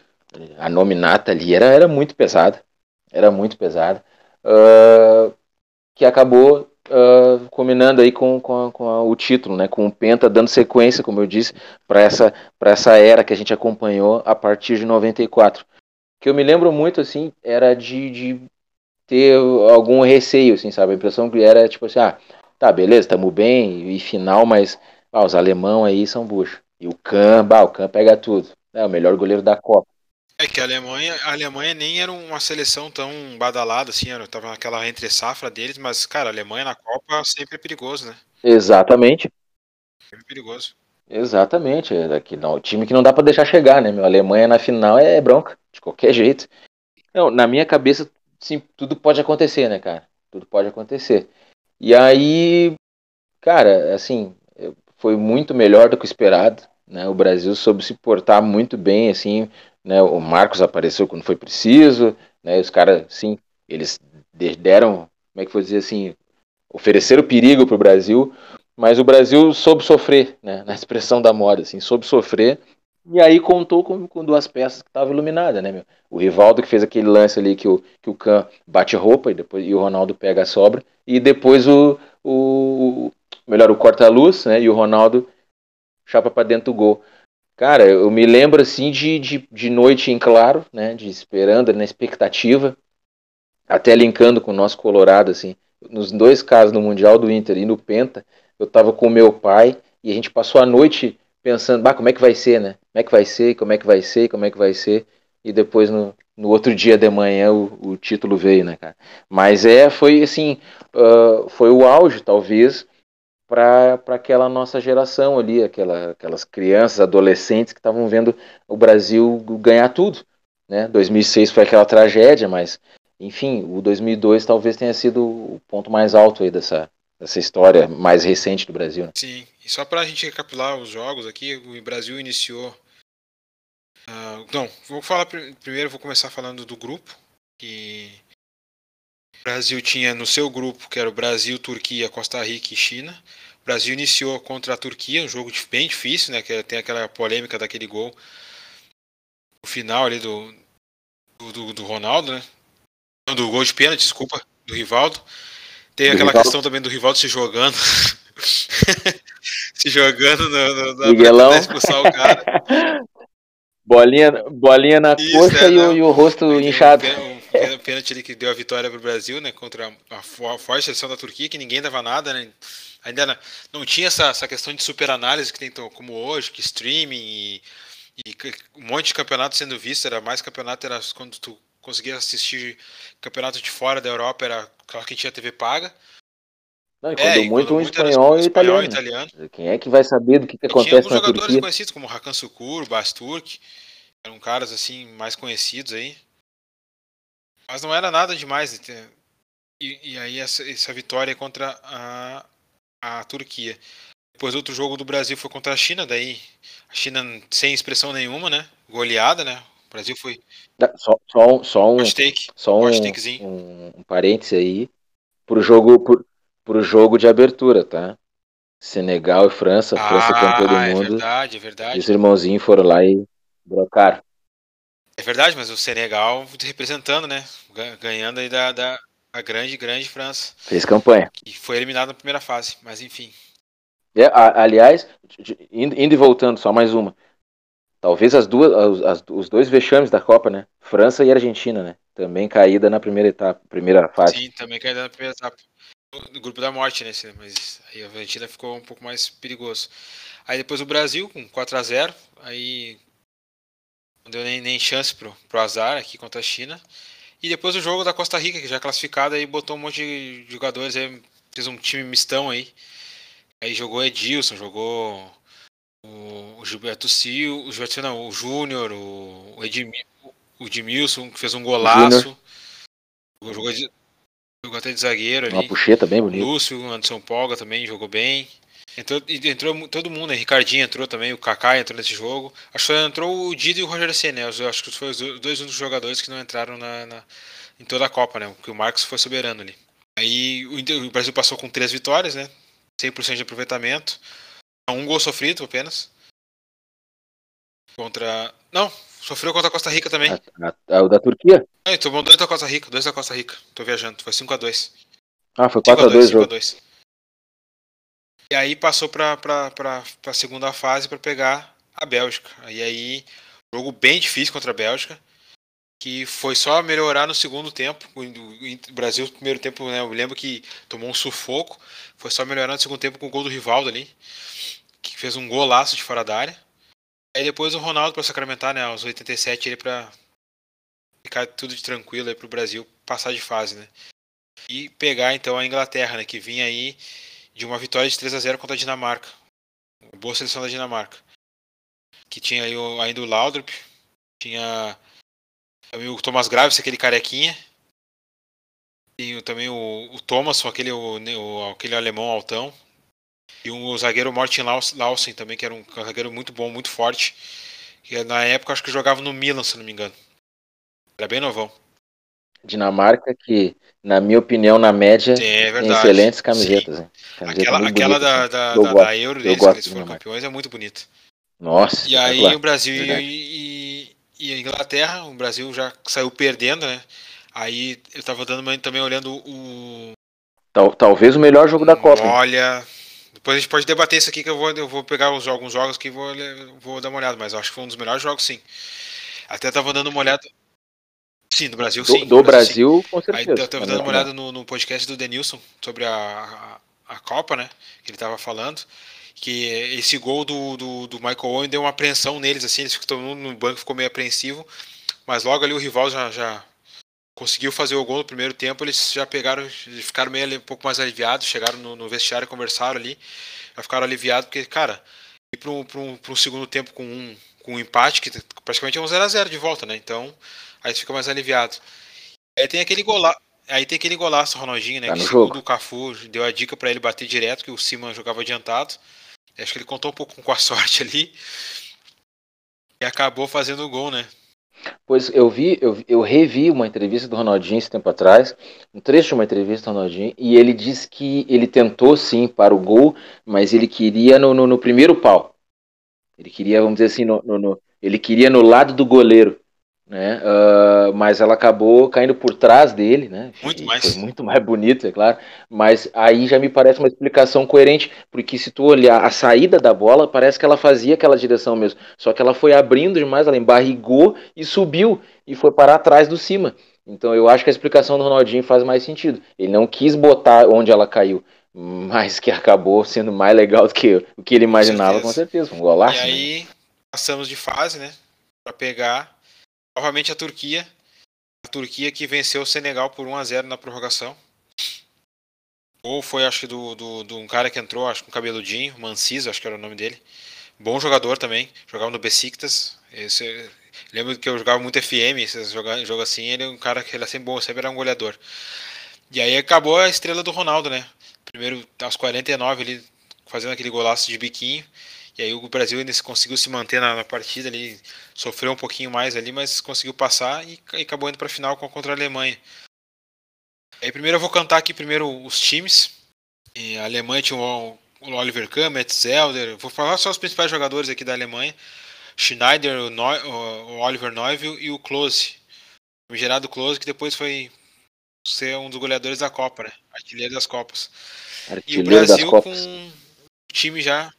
a nominata ali era muito pesada. Era muito pesada. Que acabou combinando aí com o título, né? Com o Penta, dando sequência, como eu disse, para essa era que a gente acompanhou a partir de 94. Que eu me lembro muito, assim, era de ter algum receio, assim, sabe? A impressão que era tipo assim, ah, tá, beleza, tamo bem, e final, mas os alemão aí são bucha. E o Kahn pega tudo. É o melhor goleiro da Copa. É que a Alemanha nem era uma seleção tão badalada, assim, tava naquela entre safra deles, mas, cara, a Alemanha na Copa sempre é perigoso, né? Exatamente. Sempre perigoso. Exatamente. O time que não dá pra deixar chegar, né, meu? A Alemanha na final é bronca, de qualquer jeito. Não, na minha cabeça, sim, tudo pode acontecer, né, cara? Tudo pode acontecer. E aí, cara, assim, foi muito melhor do que o esperado, né? O Brasil soube se portar muito bem, assim, né? O Marcos apareceu quando foi preciso, né? Os caras, sim, eles deram, como é que foi dizer assim, ofereceram perigo pro Brasil, mas o Brasil soube sofrer, né? Na expressão da moda, assim, soube sofrer. E aí contou com duas peças que estavam iluminadas, né, meu? O Rivaldo, que fez aquele lance ali que o Kahn bate roupa e o Ronaldo pega a sobra. E depois o corta-luz, né? E o Ronaldo chapa pra dentro do gol. Cara, eu me lembro, assim, de noite em claro, né? De esperando, na expectativa. Até linkando com o nosso Colorado, assim. Nos dois casos, no Mundial do Inter e no Penta, eu tava com o meu pai e a gente passou a noite pensando, como é que vai ser, né? Como é que vai ser. E depois, no outro dia de manhã, o título veio, né, cara? Mas foi assim, foi o auge, talvez, para aquela nossa geração ali, aquelas crianças, adolescentes que estavam vendo o Brasil ganhar tudo, né? 2006 foi aquela tragédia, mas, enfim, o 2002 talvez tenha sido o ponto mais alto aí dessa história mais recente do Brasil. Né? Sim, e só para a gente recapitular os jogos aqui, o Brasil iniciou... não, vou falar primeiro, vou começar falando do grupo, que o Brasil tinha no seu grupo, que era o Brasil, Turquia, Costa Rica e China. O Brasil iniciou contra a Turquia, um jogo bem difícil, né, que tem aquela polêmica daquele gol no final ali do Ronaldo, né, do gol de pênalti, desculpa, do Rivaldo. Tem aquela questão também do Rivaldo se jogando. Pra expulsar o cara. Bolinha na coxa e o rosto inchado. O pênalti ali que deu a vitória pro Brasil, né? Contra a forte seleção da Turquia, que ninguém dava nada, né? Ainda não tinha essa questão de superanálise que tem como hoje, que streaming e um monte de campeonato sendo visto. Era mais campeonato, era quando tu conseguia assistir campeonato de fora da Europa, era claro que tinha TV paga. Não, e quando muito, um espanhol e italiano. Quem é que vai saber do que acontece na Turquia? Tinha alguns jogadores conhecidos, como Hakan Şükür, Basturk, eram caras assim, mais conhecidos aí. Mas não era nada demais. Né? E aí essa vitória contra a Turquia. Depois outro jogo do Brasil foi contra a China, daí a China sem expressão nenhuma, né? Goleada, né? O Brasil foi... Só um parênteses aí. Pro jogo de abertura, tá? Senegal e França, França campeã do mundo. É verdade. Os irmãozinhos foram lá e brocaram. É verdade, mas o Senegal representando, né? Ganhando aí da grande França. Fez campanha. E foi eliminado na primeira fase, mas enfim. Aliás, indo e voltando, só mais uma. Talvez os dois vexames da Copa, né? França e Argentina, né? Também caída na primeira fase. Sim, também caída na primeira etapa. Do grupo da morte, né? Mas aí a Argentina ficou um pouco mais perigoso. Aí depois o Brasil com 4-0, aí não deu nem chance pro azar aqui contra a China. E depois o jogo da Costa Rica, que já classificada, aí botou um monte de jogadores, aí fez um time mistão aí. Aí jogou Edenilson, jogou o Gilberto Silva, o Júnior, o Edenilson, que fez um golaço. Jogou até de zagueiro ali. Uma puxeta bem bonita. Lúcio, Anderson Polga também jogou bem. Entrou todo mundo, Ricardinho entrou também, o Kaká entrou nesse jogo. Acho que entrou o Dida e o Roger Sené. Eu acho que foram os dois únicos jogadores que não entraram em toda a Copa, né? Porque o Marcos foi soberano ali. Aí o Brasil passou com 3 vitórias, né? 100% de aproveitamento. Um gol sofrido apenas. Contra... Não, sofreu contra a Costa Rica também. O da Turquia? Ah, tomou 2 da Costa Rica, 2 da Costa Rica. Tô viajando, foi 5-2. Ah, foi 4-2 o jogo. 5-2. E aí passou pra segunda fase para pegar a Bélgica. E aí, jogo bem difícil contra a Bélgica, que foi só melhorar no segundo tempo. O Brasil, no primeiro tempo, né, eu lembro que tomou um sufoco, foi só melhorar no segundo tempo com o gol do Rivaldo ali, que fez um golaço de fora da área. Aí depois o Ronaldo para sacramentar, né, aos 87, ele para ficar tudo de tranquilo aí pro Brasil passar de fase, né? E pegar então a Inglaterra, né, que vinha aí de uma vitória de 3-0 contra a Dinamarca. Uma boa seleção da Dinamarca. Que tinha aí ainda o Laudrup, tinha também o Thomas Graves, aquele carequinha. Tem também o Thomas, aquele alemão altão. E o zagueiro Martin Lausen também, que era um zagueiro muito bom, muito forte. Que na época acho que jogava no Milan, se não me engano. Era bem novão. Dinamarca que, na minha opinião, na média, sim, é tem excelentes camisetas. Né? Camiseta aquela bonita, da Euro deles, que eles foram campeões, é muito bonita. Nossa. E aí o Brasil e a Inglaterra, o Brasil já saiu perdendo, né? Aí eu tava também olhando o... Talvez o melhor jogo da Copa. Olha... Depois a gente pode debater isso aqui, que eu vou pegar alguns jogos aqui e vou dar uma olhada, mas eu acho que foi um dos melhores jogos, sim. Até tava dando uma olhada... Sim, do Brasil, sim. Do Brasil, sim. Com certeza. Aí eu tava dando uma olhada no podcast do Edenilson sobre a Copa, né, que ele tava falando, que esse gol do Michael Owen deu uma apreensão neles, assim, eles ficam todo mundo no banco, ficou meio apreensivo, mas logo ali o rival já conseguiu fazer o gol no primeiro tempo, eles já pegaram, ficaram um pouco mais aliviados, chegaram no vestiário, conversaram ali, já ficaram aliviados, porque, cara, ir para um segundo tempo com um empate, que praticamente é um 0-0 de volta, né, então, aí fica mais aliviado. Aí tem aquele golaço, Ronaldinho, né, tá que o do Cafu deu a dica para ele bater direto, que o Simon jogava adiantado, acho que ele contou um pouco com a sorte ali, e acabou fazendo o gol, né. Pois eu revi uma entrevista do Ronaldinho esse tempo atrás, um trecho de uma entrevista do Ronaldinho, e ele disse que ele tentou sim para o gol, mas ele queria no primeiro pau. Ele queria, vamos dizer assim, ele queria no lado do goleiro, né? Mas ela acabou caindo por trás dele, né? Foi muito mais bonito, é claro. Mas aí já me parece uma explicação coerente, porque se tu olhar a saída da bola, parece que ela fazia aquela direção mesmo, só que ela foi abrindo demais, ela embarrigou e subiu e foi parar atrás do cima. Então eu acho que a explicação do Ronaldinho faz mais sentido. Ele não quis botar onde ela caiu, mas que acabou sendo mais legal do que o que ele imaginava, com certeza. Um golaço. E aí, né? Passamos de fase, né? Pra pegar novamente a Turquia que venceu o Senegal por 1-0 na prorrogação. Ou foi, acho que, de um cara que entrou, acho que um cabeludinho, Manciso, acho que era o nome dele. Bom jogador também, jogava no Besiktas. Lembro que eu jogava muito FM, esses jogos assim, ele é um cara que era sempre bom, sempre era um goleador. E aí acabou a estrela do Ronaldo, né? Primeiro, aos 49, ele fazendo aquele golaço de biquinho. E aí o Brasil ainda conseguiu se manter na partida, ele sofreu um pouquinho mais ali, mas conseguiu passar e acabou indo para a final contra a Alemanha. Aí primeiro eu vou cantar aqui primeiro os times. E a Alemanha tinha o Oliver Kahn, Metzelder, vou falar só os principais jogadores aqui da Alemanha. Schneider, o Oliver Neuville e o Klose. O Gerardo Klose, que depois foi ser um dos goleadores da Copa, né? Artilheiro das Copas. Artilheiro e o Brasil com o time já...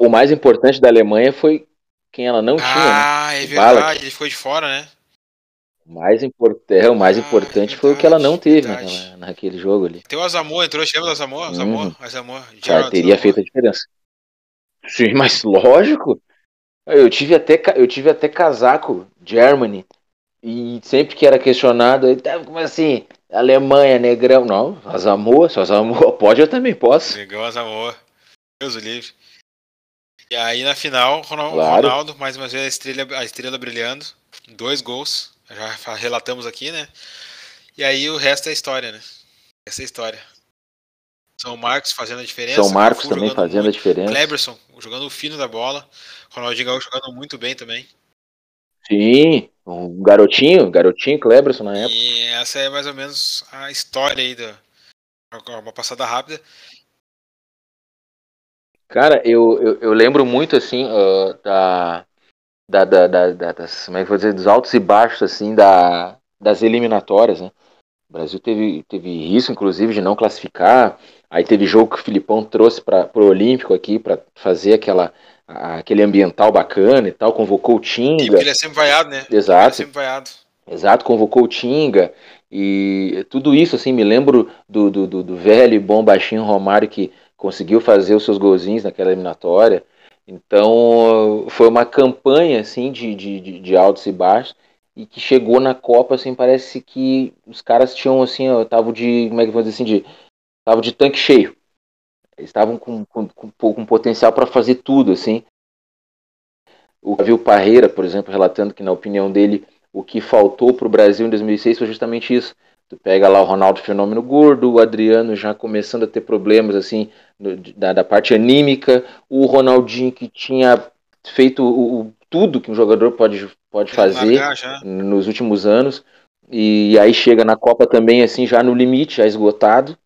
O mais importante da Alemanha foi quem ela não tinha, né? Ah, é verdade, Balak. Ele ficou de fora, né? O mais importante foi o que ela não teve naquele jogo ali. Tem o Azamor, entrou, chegou do Azamor? Azamor. Já teria feito a diferença. Sim, mas lógico. Eu tive até casaco, Germany, e sempre que era questionado, como assim, Alemanha, negrão. Não, Azamor, só Azamor pode, eu também posso. Negão, Azamor, Deus o livre. E aí na final, Ronaldo, mais uma vez a estrela brilhando, 2 gols, já relatamos aqui, né? E aí o resto é história, né? Essa é a história. São Marcos fazendo a diferença. São Marcos Cafu também fazendo muito, a diferença. Kléberson jogando o fino da bola. Ronaldinho Gaúcho jogando muito bem também. Sim, um garotinho Kléberson na época. E essa é mais ou menos a história aí da uma passada rápida. Cara, eu lembro muito assim como é que eu vou dizer, dos altos e baixos assim das eliminatórias, né? O Brasil teve risco, inclusive, de não classificar. Aí teve jogo que o Filipão trouxe para o Olímpico aqui para fazer aquele ambiental bacana e tal, convocou o Tinga. Ele é sempre vaiado, né? Exato. Ele é sempre vaiado. Exato, convocou o Tinga. E tudo isso, assim, me lembro do velho e bom baixinho Romário, que conseguiu fazer os seus golzinhos naquela eliminatória. Então, foi uma campanha, assim, de altos e baixos. E que chegou na Copa, assim, parece que os caras tinham, assim, estavam de tanque cheio. Eles estavam com potencial para fazer tudo, assim. O Gavião Parreira, por exemplo, relatando que, na opinião dele, o que faltou para o Brasil em 2006 foi justamente isso. Tu pega lá o Ronaldo Fenômeno gordo, o Adriano já começando a ter problemas, assim, da parte anímica, o Ronaldinho que tinha feito tudo que um jogador pode fazer nos últimos anos, e aí chega na Copa também assim já no limite, já esgotado,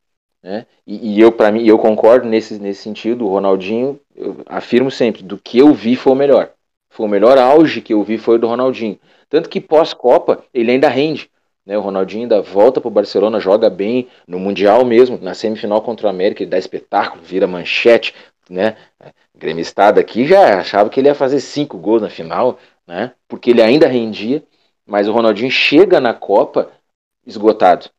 né? E eu, para mim, eu concordo nesse sentido. O Ronaldinho, eu afirmo sempre, do que eu vi foi o melhor. Foi o melhor auge que eu vi foi o do Ronaldinho. Tanto que pós-Copa ele ainda rende, né? O Ronaldinho ainda volta pro Barcelona, joga bem no Mundial mesmo, na semifinal contra o América, ele dá espetáculo, vira manchete, né? Gremistado aqui já achava que ele ia fazer 5 gols na final, né? Porque ele ainda rendia, mas o Ronaldinho chega na Copa esgotado.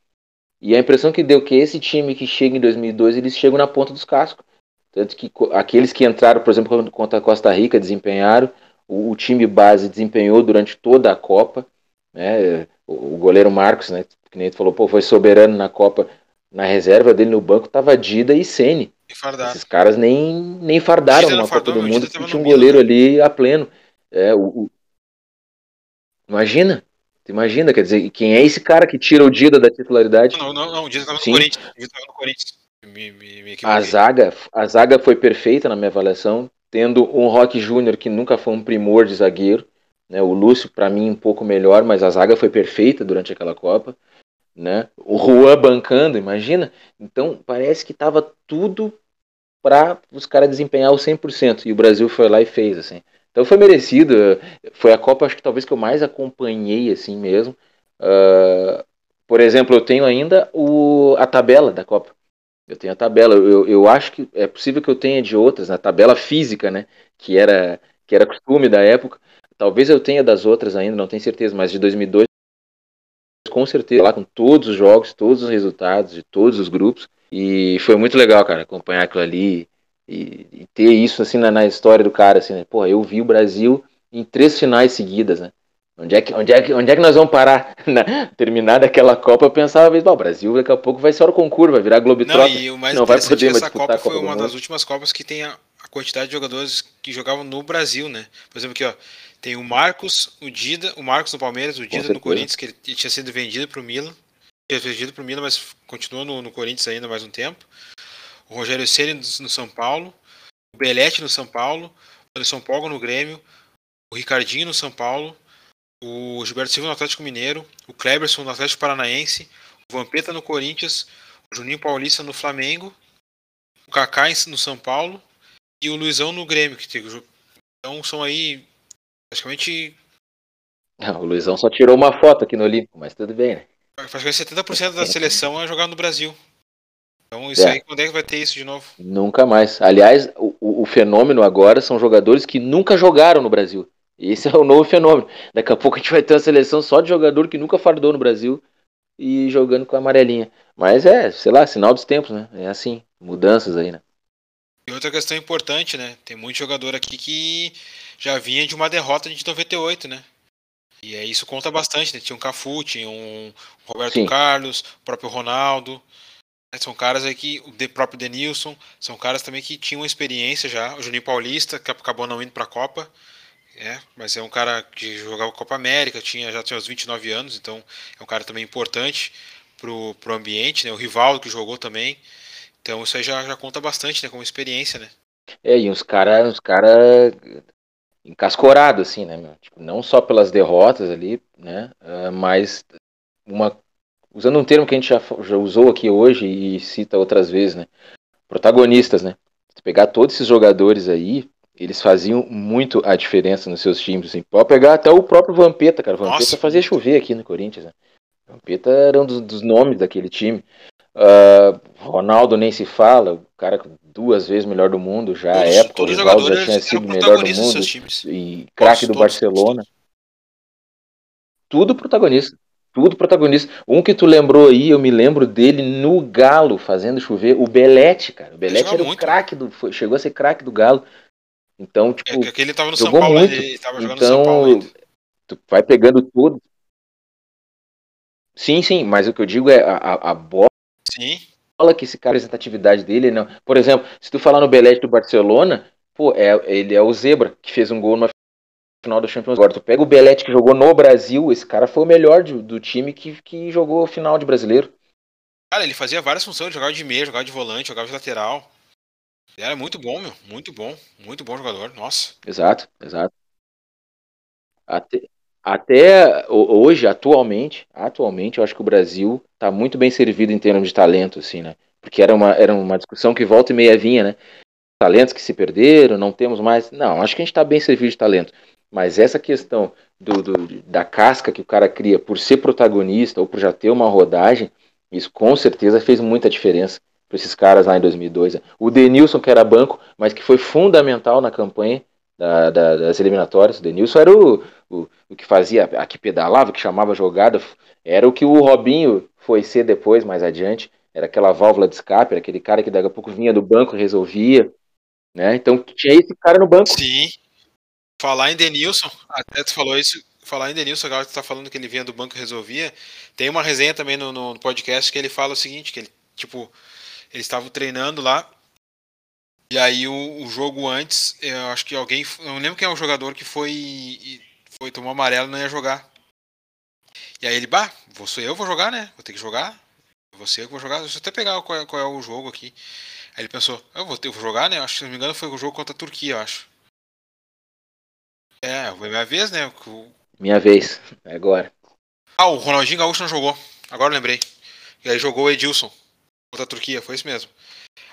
E a impressão que deu que esse time que chega em 2002, eles chegam na ponta dos cascos. Tanto que aqueles que entraram, por exemplo, contra a Costa Rica, desempenharam, o time base desempenhou durante toda a Copa, né? O goleiro Marcos, né, que nem tu falou, foi soberano na Copa. Na reserva dele no banco tava Dida e Ceni. Esses caras nem fardaram na Copa do Mundo, porque tinha um goleiro ali a pleno. Imagina. Tu imagina, quer dizer, quem é esse cara que tira o Dida da titularidade? Não, o Dida tava no Corinthians. A zaga foi perfeita na minha avaliação, tendo um Roque Júnior que nunca foi um primor de zagueiro, né? O Lúcio, para mim, um pouco melhor, mas a zaga foi perfeita durante aquela Copa, né? O Juan bancando, imagina. Então parece que tava tudo para os caras desempenhar o 100%, e o Brasil foi lá e fez assim. Então foi merecido, foi a Copa, acho que talvez que eu mais acompanhei assim mesmo. Por exemplo, eu tenho ainda a tabela da Copa, eu tenho a tabela, eu acho que é possível que eu tenha de outras, na tabela física, né, que era costume da época. Talvez eu tenha das outras ainda, não tenho certeza, mas de 2002 com certeza, lá com todos os jogos, todos os resultados de todos os grupos. E foi muito legal, cara, acompanhar aquilo ali e ter isso assim na história do cara, assim, né? Porra, eu vi o Brasil em 3 finais seguidas, né? Onde é que nós vamos parar? Terminada aquela Copa, eu pensava, o Brasil daqui a pouco vai ser hora concurso, vai virar Globetrotter. E o mais interessante, essa Copa foi uma das últimas Copas que tem a quantidade de jogadores que jogavam no Brasil, né? Por exemplo, aqui, ó, tem o Marcos, o Dida, o Marcos no Palmeiras, o Dida no Corinthians, que ele tinha sido vendido para o Milan. Ele foi vendido para o Milan, mas continuou no Corinthians ainda mais um tempo. O Rogério Ceni no São Paulo, o Belletti no São Paulo, o Anderson Polga no Grêmio, o Ricardinho no São Paulo, o Gilberto Silva no Atlético Mineiro, o Kléberson no Atlético Paranaense, o Vampeta no Corinthians, o Juninho Paulista no Flamengo, o Kaká no São Paulo e o Luizão no Grêmio. Então são aí... praticamente... Não, o Luizão só tirou uma foto aqui no Olímpico, mas tudo bem, né? Praticamente 70% da seleção é jogar no Brasil. Então isso aí, quando é que vai ter isso de novo? Nunca mais. Aliás, o fenômeno agora são jogadores que nunca jogaram no Brasil. Esse é o novo fenômeno. Daqui a pouco a gente vai ter uma seleção só de jogador que nunca fardou no Brasil e jogando com a amarelinha. Mas sei lá, sinal dos tempos, né? É assim, mudanças aí, né? E outra questão importante, né? Tem muito jogador aqui que já vinha de uma derrota de 98, né? E isso conta bastante, né? Tinha um Cafu, tinha um Roberto Sim. Carlos, o próprio Ronaldo. São caras aí que... o próprio Edenilson. São caras também que tinham experiência já. O Juninho Paulista, que acabou não indo pra Copa. Mas é um cara que jogava Copa América, já tinha uns 29 anos. Então é um cara também importante pro ambiente, né? O Rivaldo, que jogou também. Então isso aí já conta bastante, né? Como experiência, né? É, e uns caras encascorados, assim, né, meu? Tipo, não só pelas derrotas ali, né? Mas usando um termo que a gente já usou aqui hoje e cita outras vezes, né? Protagonistas, né? Se pegar todos esses jogadores aí, eles faziam muito a diferença nos seus times, assim. Pode pegar até o próprio Vampeta, cara. Vampeta fazia chover aqui no Corinthians, né? Vampeta era um dos nomes daquele time. Ronaldo nem se fala, o cara duas vezes melhor do mundo já à época, o Rivaldo já tinha sido melhor do mundo e craque do Barcelona. Tudo protagonista. Um que tu lembrou aí, eu me lembro dele no Galo, fazendo chover, o Belletti, cara. O Belletti era o craque chegou a ser craque do Galo. Então, tipo, é que ele tava no São Paulo, muito. Ele tava jogando então, no São Paulo. Então, tu vai pegando tudo. Sim, mas o que eu digo é a bola. Sim. Fala que esse cara, a representatividade dele, não. Por exemplo, se tu falar no Belletti do Barcelona, pô, ele é o Zebra, que fez um gol numa final da Champions League. Agora, tu pega o Belletti que jogou no Brasil, esse cara foi o melhor do time que jogou final de brasileiro. Cara, ele fazia várias funções, jogava de meia, jogava de volante, jogava de lateral. Ele era muito bom, meu, muito bom jogador, nossa. Exato. Até hoje, atualmente, eu acho que o Brasil tá muito bem servido em termos de talento, assim, né? Porque era uma discussão que volta e meia vinha, né? Talentos que se perderam, não temos mais. Não, acho que a gente tá bem servido de talento. Mas essa questão da casca que o cara cria por ser protagonista ou por já ter uma rodagem, isso com certeza fez muita diferença para esses caras lá em 2002. Né? O Edenilson, que era banco, mas que foi fundamental na campanha das eliminatórias. O Edenilson era o que fazia, a que pedalava, que chamava jogada, era o que o Robinho foi ser depois, mais adiante, era aquela válvula de escape, era aquele cara que daqui a pouco vinha do banco e resolvia, né? Então tinha esse cara no banco. Sim, falar em Edenilson, até tu falou isso, falar em Edenilson, agora tu tá falando que ele vinha do banco e resolvia, tem uma resenha também no podcast que ele fala o seguinte, que ele, tipo, eles estavam treinando lá, e aí o jogo antes, eu acho que alguém, não lembro quem é o jogador que foi tomou amarelo e não ia jogar. E aí ele, vou jogar, né? Vou ter que jogar. Você que vou jogar. Deixa eu até pegar qual é o jogo aqui. Aí ele pensou, eu vou jogar, né? Acho que, se não me engano, foi o jogo contra a Turquia, eu acho. É, foi minha vez, né? Minha vez, é agora. O Ronaldinho Gaúcho não jogou. Agora eu lembrei. E aí jogou o Edenilson contra a Turquia, foi isso mesmo.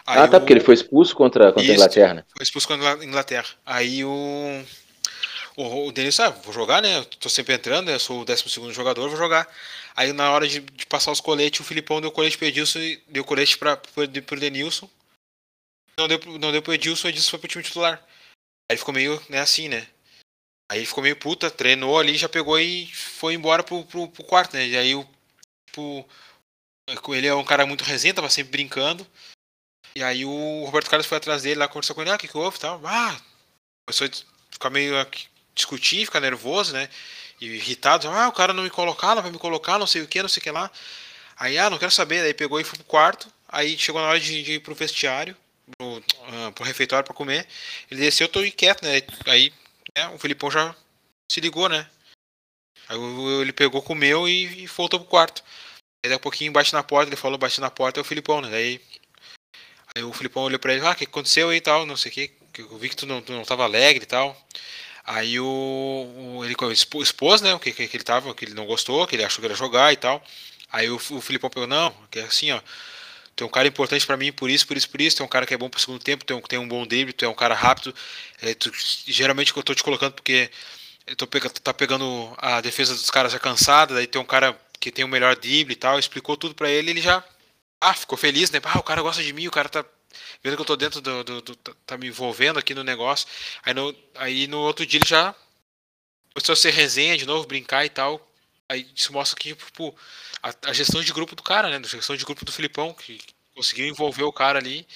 Aí porque ele foi expulso contra a Inglaterra, né? Foi expulso contra a Inglaterra. Aí o Denis, vou jogar, né? Eu tô sempre entrando, eu sou o 12º jogador, vou jogar. Aí na hora de passar os coletes, o Filipão deu colete pro Edenilson, deu colete pro Edenilson. Não deu pro Edenilson, o Edenilson foi pro time titular. Aí ficou meio, né, assim, né? Aí ficou meio puta, treinou ali, já pegou e foi embora pro quarto, né? E aí ele é um cara muito resenha, tava sempre brincando. E aí o Roberto Carlos foi atrás dele lá, conversou com ele, o que houve e tal. Começou a ficar meio aqui, discutir, ficar nervoso, né? E irritado, o cara não me colocar, não vai me colocar, não sei o que lá. Aí, não quero saber. Daí pegou e foi pro quarto. Aí chegou na hora de ir pro vestiário, pro refeitório pra comer. Ele desceu, todo quieto, né? Aí o Filipão já se ligou, né? Aí ele pegou, comeu e voltou pro quarto. Aí daqui a pouquinho bate na porta, ele falou, bate na porta, é o Filipão, né? Daí aí o Filipão olhou pra ele, o que aconteceu aí e tal, não sei o que, eu vi que tu não tava alegre e tal. Aí ele expôs, né, o que ele não gostou, que ele achou que ia jogar e tal. Aí o Filipão pegou, não, que é assim, ó, tu é um cara importante pra mim por isso, tu é um cara que é bom pro segundo tempo, tem um bom drible, tu é um cara rápido, geralmente eu tô te colocando porque tá pegando a defesa dos caras já cansada, daí tem um cara que tem o melhor drible e tal, explicou tudo pra ele, ele já... ficou feliz, né? O cara gosta de mim, o cara tá vendo que eu tô dentro tá me envolvendo aqui no negócio. Aí no outro dia ele já começou a ser resenha de novo, brincar e tal. Aí isso mostra que, tipo, a gestão de grupo do cara, né? A gestão de grupo do Filipão, que conseguiu envolver o cara ali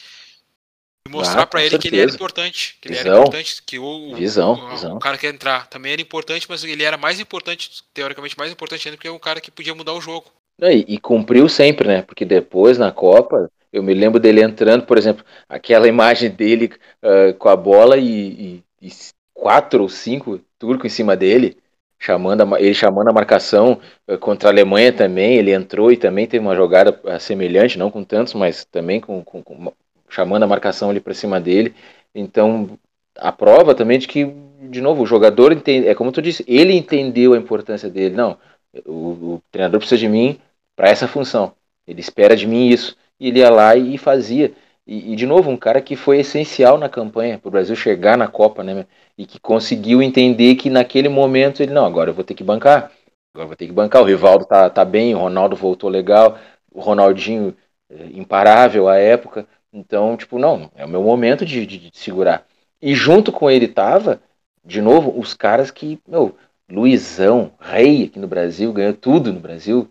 e mostrar pra ele certeza. Que ele era importante. Que visão. Ele era importante, que o cara quer entrar também era importante, mas ele era mais importante, teoricamente mais importante ainda, porque é um cara que podia mudar o jogo. E cumpriu sempre, né? Porque depois, na Copa, eu me lembro dele entrando, por exemplo, aquela imagem dele com a bola e 4 ou 5 turcos em cima dele. ele chamando a marcação contra a Alemanha também, ele entrou e também teve uma jogada semelhante, não com tantos, mas também com chamando a marcação ali para cima dele. Então, a prova também de que, de novo, o jogador entende, é como tu disse, ele entendeu a importância dele. Não, o treinador precisa de mim para essa função, ele espera de mim isso, e ele ia lá e fazia. E de novo, um cara que foi essencial na campanha para o Brasil chegar na Copa, né, e que conseguiu entender que naquele momento ele, não, agora eu vou ter que bancar, o Rivaldo tá bem, o Ronaldo voltou legal, o Ronaldinho imparável à época, então, tipo, não, é o meu momento de segurar. E junto com ele tava, de novo, os caras que, meu, Luizão, rei aqui no Brasil, ganhou tudo no Brasil,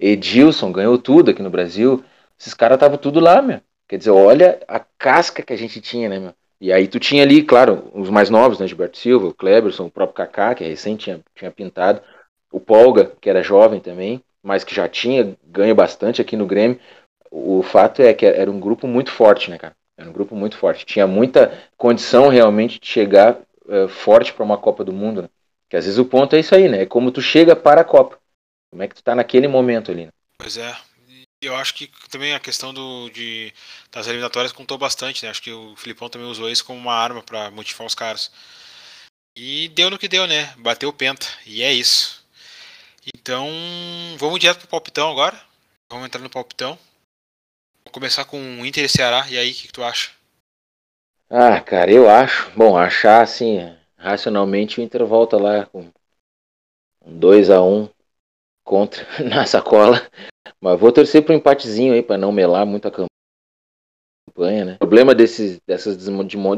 Edenilson ganhou tudo aqui no Brasil, esses caras estavam tudo lá, meu. Quer dizer, olha a casca que a gente tinha, né, meu? E aí tu tinha ali, claro, os mais novos, né, Gilberto Silva, o Kléberson, o próprio Kaká, que recente tinha pintado, o Polga, que era jovem também, mas que já tinha ganho bastante aqui no Grêmio. O fato é que era um grupo muito forte, né, cara? Era um grupo muito forte. Tinha muita condição realmente de chegar forte para uma Copa do Mundo, né? Porque às vezes o ponto é isso aí, né? É como tu chega para a Copa. Como é que tu tá naquele momento ali, né? Pois é. Eu acho que também a questão das eliminatórias contou bastante, né? Acho que o Filipão também usou isso como uma arma para motivar os caras. E deu no que deu, né? Bateu o penta. E é isso. Então, vamos direto pro palpitão agora. Vamos entrar no palpitão. Vou começar com o Inter e Ceará. E aí, o que tu acha? Ah, cara, eu acho. Bom, achar assim, racionalmente, o Inter volta lá com 2-1 contra na sacola. Mas vou torcer para um empatezinho aí, para não melar muito a campanha, né? O problema de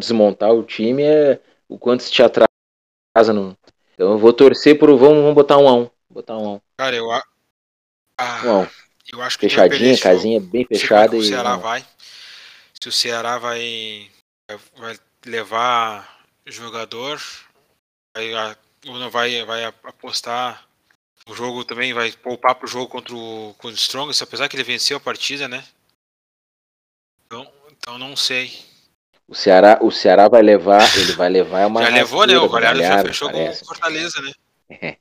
desmontar o time é o quanto se te atrasa. No... Então eu vou torcer por... Vamos botar 1-1. Botar 1-1. Cara, eu acho que... Fechadinha, casinha bem fechada. Se o Ceará vai... Se o Ceará vai levar jogador, ou não vai apostar... O jogo também vai poupar pro jogo contra o Strongest, apesar que ele venceu a partida, né? Então não sei. O Ceará vai levar, uma já rasteira. Levou, né? O Galhardo já fechou parece, com Fortaleza, né?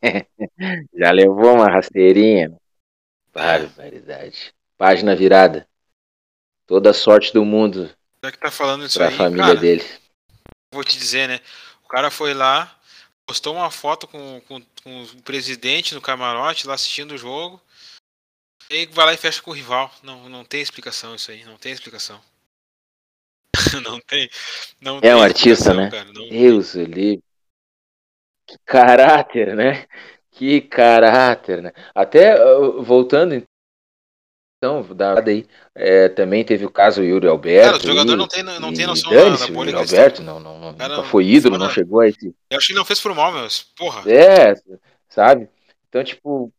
Já levou uma rasteirinha. Barbaridade. Página virada. Toda a sorte do mundo. Já que tá falando isso pra aí, a família, cara, dele. Vou te dizer, né? O cara foi lá, postou uma foto com o presidente no camarote, lá assistindo o jogo, e vai lá e fecha com o rival. Não tem explicação isso aí, não tem explicação. Não tem um artista, né? Cara, Deus o livre. Que caráter, né? Até voltando, então, daí, também teve o caso do Yuri Alberto. Cara, o jogador não tem noção da bolha. O Yuri Alberto nunca foi ídolo, não chegou a esse... Eu acho que não fez por mal, meu. Porra. É, sabe? Então, tipo...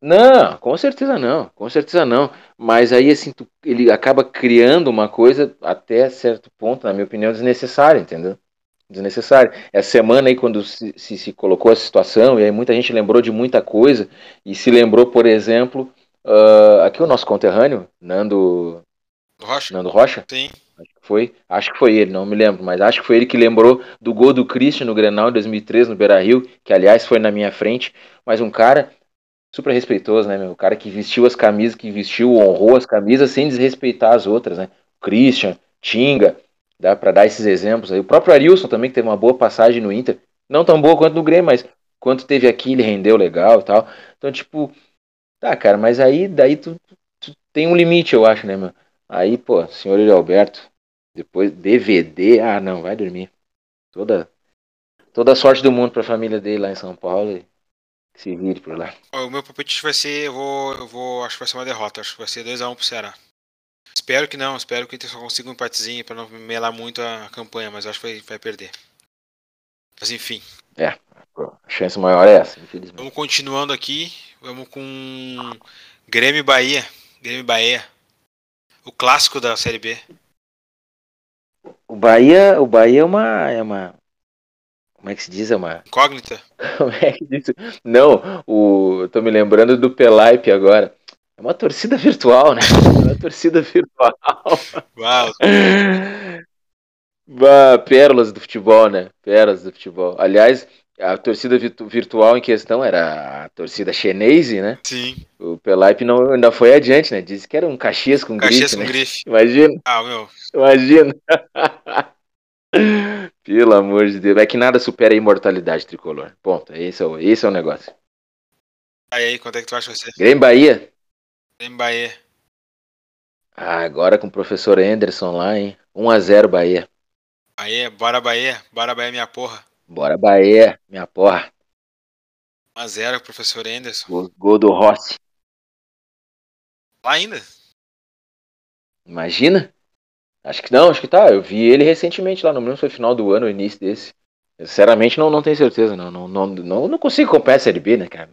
Não, com certeza não. Mas aí, assim, ele acaba criando uma coisa até certo ponto, na minha opinião, desnecessária, entendeu? Desnecessário. Essa semana aí, quando se colocou essa situação, e aí muita gente lembrou de muita coisa, e se lembrou, por exemplo... aqui o nosso conterrâneo, Nando Rocha? Sim. Acho que foi ele, não me lembro, mas acho que foi ele que lembrou do gol do Christian no Grenal em 2003 no Beira-Rio, que aliás foi na minha frente, mas um cara super respeitoso, né, meu? O cara que vestiu as camisas, honrou as camisas sem desrespeitar as outras, né? Christian, Tinga, dá pra dar esses exemplos aí. O próprio Arilson também, que teve uma boa passagem no Inter, não tão boa quanto no Grêmio, mas quanto teve aqui, ele rendeu legal e tal. Então, tipo... Tá, cara, mas aí daí tu tem um limite, eu acho, né, meu? Aí, pô, senhor Yuri Alberto, depois DVD, ah, não, vai dormir. Toda a sorte do mundo pra família dele lá em São Paulo e que se vire por lá. O meu palpite vai ser, acho que vai ser uma derrota, acho que vai ser 2-1 pro Ceará. Espero que não, espero que o Inter só consiga um empatezinho pra não melar muito a campanha, mas acho que vai perder. Mas enfim. É, a chance maior é essa, infelizmente. Vamos continuando aqui, vamos com Grêmio e Bahia, o clássico da Série B. O Bahia é uma como é que se diz? É uma... Incógnita? Como é que diz? Não, eu tô me lembrando do Pelaipe agora. É uma torcida virtual, né? Uau! Pérolas do futebol, né? Aliás, A torcida virtual em questão era a torcida chenense, né? Sim. O Pelaipe não, ainda foi adiante, né? Disse que era um Caxias com grife. Caxias com grife. Imagina. Ah, meu. Imagina. Pelo amor de Deus. É que nada supera a imortalidade tricolor. Ponto. Esse é o negócio. Aí, quanto é que tu acha você? Grêmio Bahia? Grêmio Bahia. Ah, agora com o professor Enderson lá, hein? 1-0 Bahia. Bahia, bora Bahia. Bora Bahia, minha porra. Bora Bahia, minha porra. 1-0, professor Enderson. Gol do Rossi. Lá ainda? Imagina? Acho que não, acho que tá. Eu vi ele recentemente lá, não lembro se foi final do ano, início desse. Eu, sinceramente, não tenho certeza. Não consigo acompanhar a Série B, né, cara?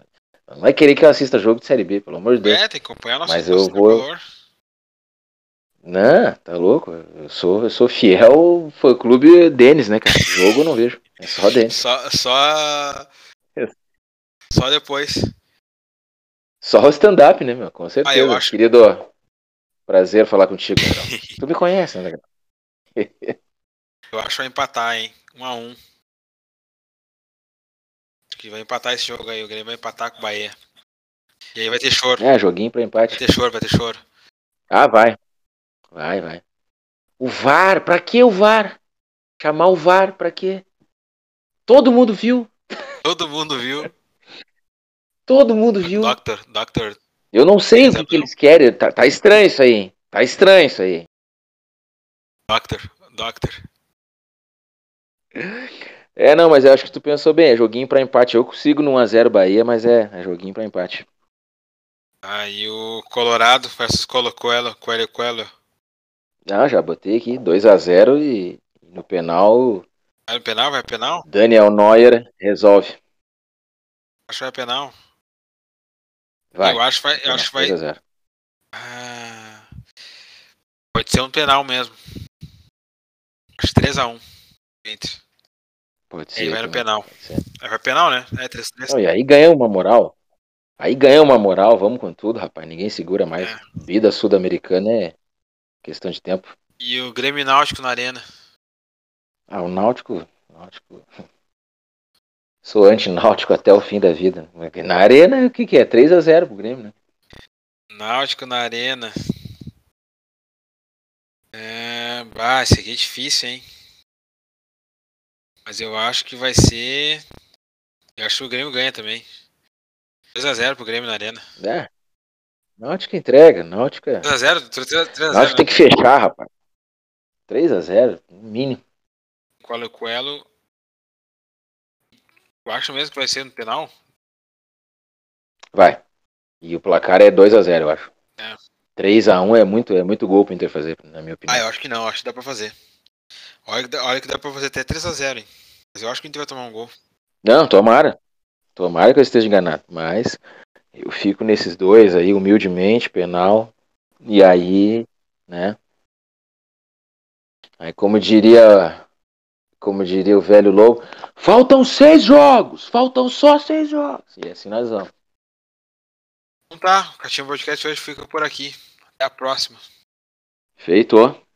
Não vai querer que eu assista jogo de Série B, pelo amor de Deus. É, tem que acompanhar a nossa. Mas eu vou... Não, tá louco? Eu sou fiel fã-clube Denis, né, cara? Jogo eu não vejo. É só Denis. Só depois. Só o stand-up, né, meu? Com certeza. Eu acho... Querido, prazer falar contigo. Tu me conhece, né, cara? Eu acho que vai empatar, hein? 1-1. Acho que vai empatar esse jogo aí. O Grêmio vai empatar com o Bahia. E aí vai ter choro. É, joguinho pra empate. Vai ter choro. Ah, vai. Vai. O VAR, pra que o VAR? Chamar o VAR, pra quê? Todo mundo viu. Todo mundo viu. Doctor. Eu não sei o que eles querem. Tá estranho isso aí. Doctor. É, não, mas eu acho que tu pensou bem. É joguinho pra empate. Eu consigo no 1-0 Bahia, mas é joguinho pra empate. Aí o Colorado versus Colo-Colo. Ah, já botei aqui, 2-0 e no penal... Vai penal? Daniel Neuer resolve. Acho que vai penal. Vai. Eu acho que vai... 2-0. Ah, pode ser um penal mesmo. Acho 3-1. Gente. Pode ser. Aí vai no penal. Aí vai penal, né? É 3-3. Não, e aí ganha uma moral. Vamos com tudo, rapaz. Ninguém segura mais. É. Vida sul-americana é... questão de tempo. E o Grêmio Náutico na Arena? Ah, o Náutico. Sou anti-Náutico até o fim da vida. Na Arena, o que é? 3-0 pro Grêmio, né? Náutico na Arena. Esse aqui é difícil, hein? Mas eu acho que vai ser... Eu acho que o Grêmio ganha também. 2-0 pro Grêmio na Arena. É. Náutica entrega, Náutica... 3-0. Náutica tem que fechar, rapaz. 3-0, mínimo. Colo-Colo... Eu acho mesmo que vai ser no penal? Vai. E o placar é 2-0, eu acho. É. 3-1 é muito gol pro Inter fazer, na minha opinião. Ah, eu acho que não, acho que dá pra fazer. Olha que dá pra fazer até 3-0, hein. Mas eu acho que o Inter vai tomar um gol. Não, tomara. Tomara que eu esteja enganado, mas... Eu fico nesses 2 aí, humildemente, penal. E aí, né? Aí como diria o velho Lobo, faltam só 6 jogos. E assim nós vamos. Então tá, o Caixinha Podcast hoje fica por aqui. Até a próxima. Feito, ó.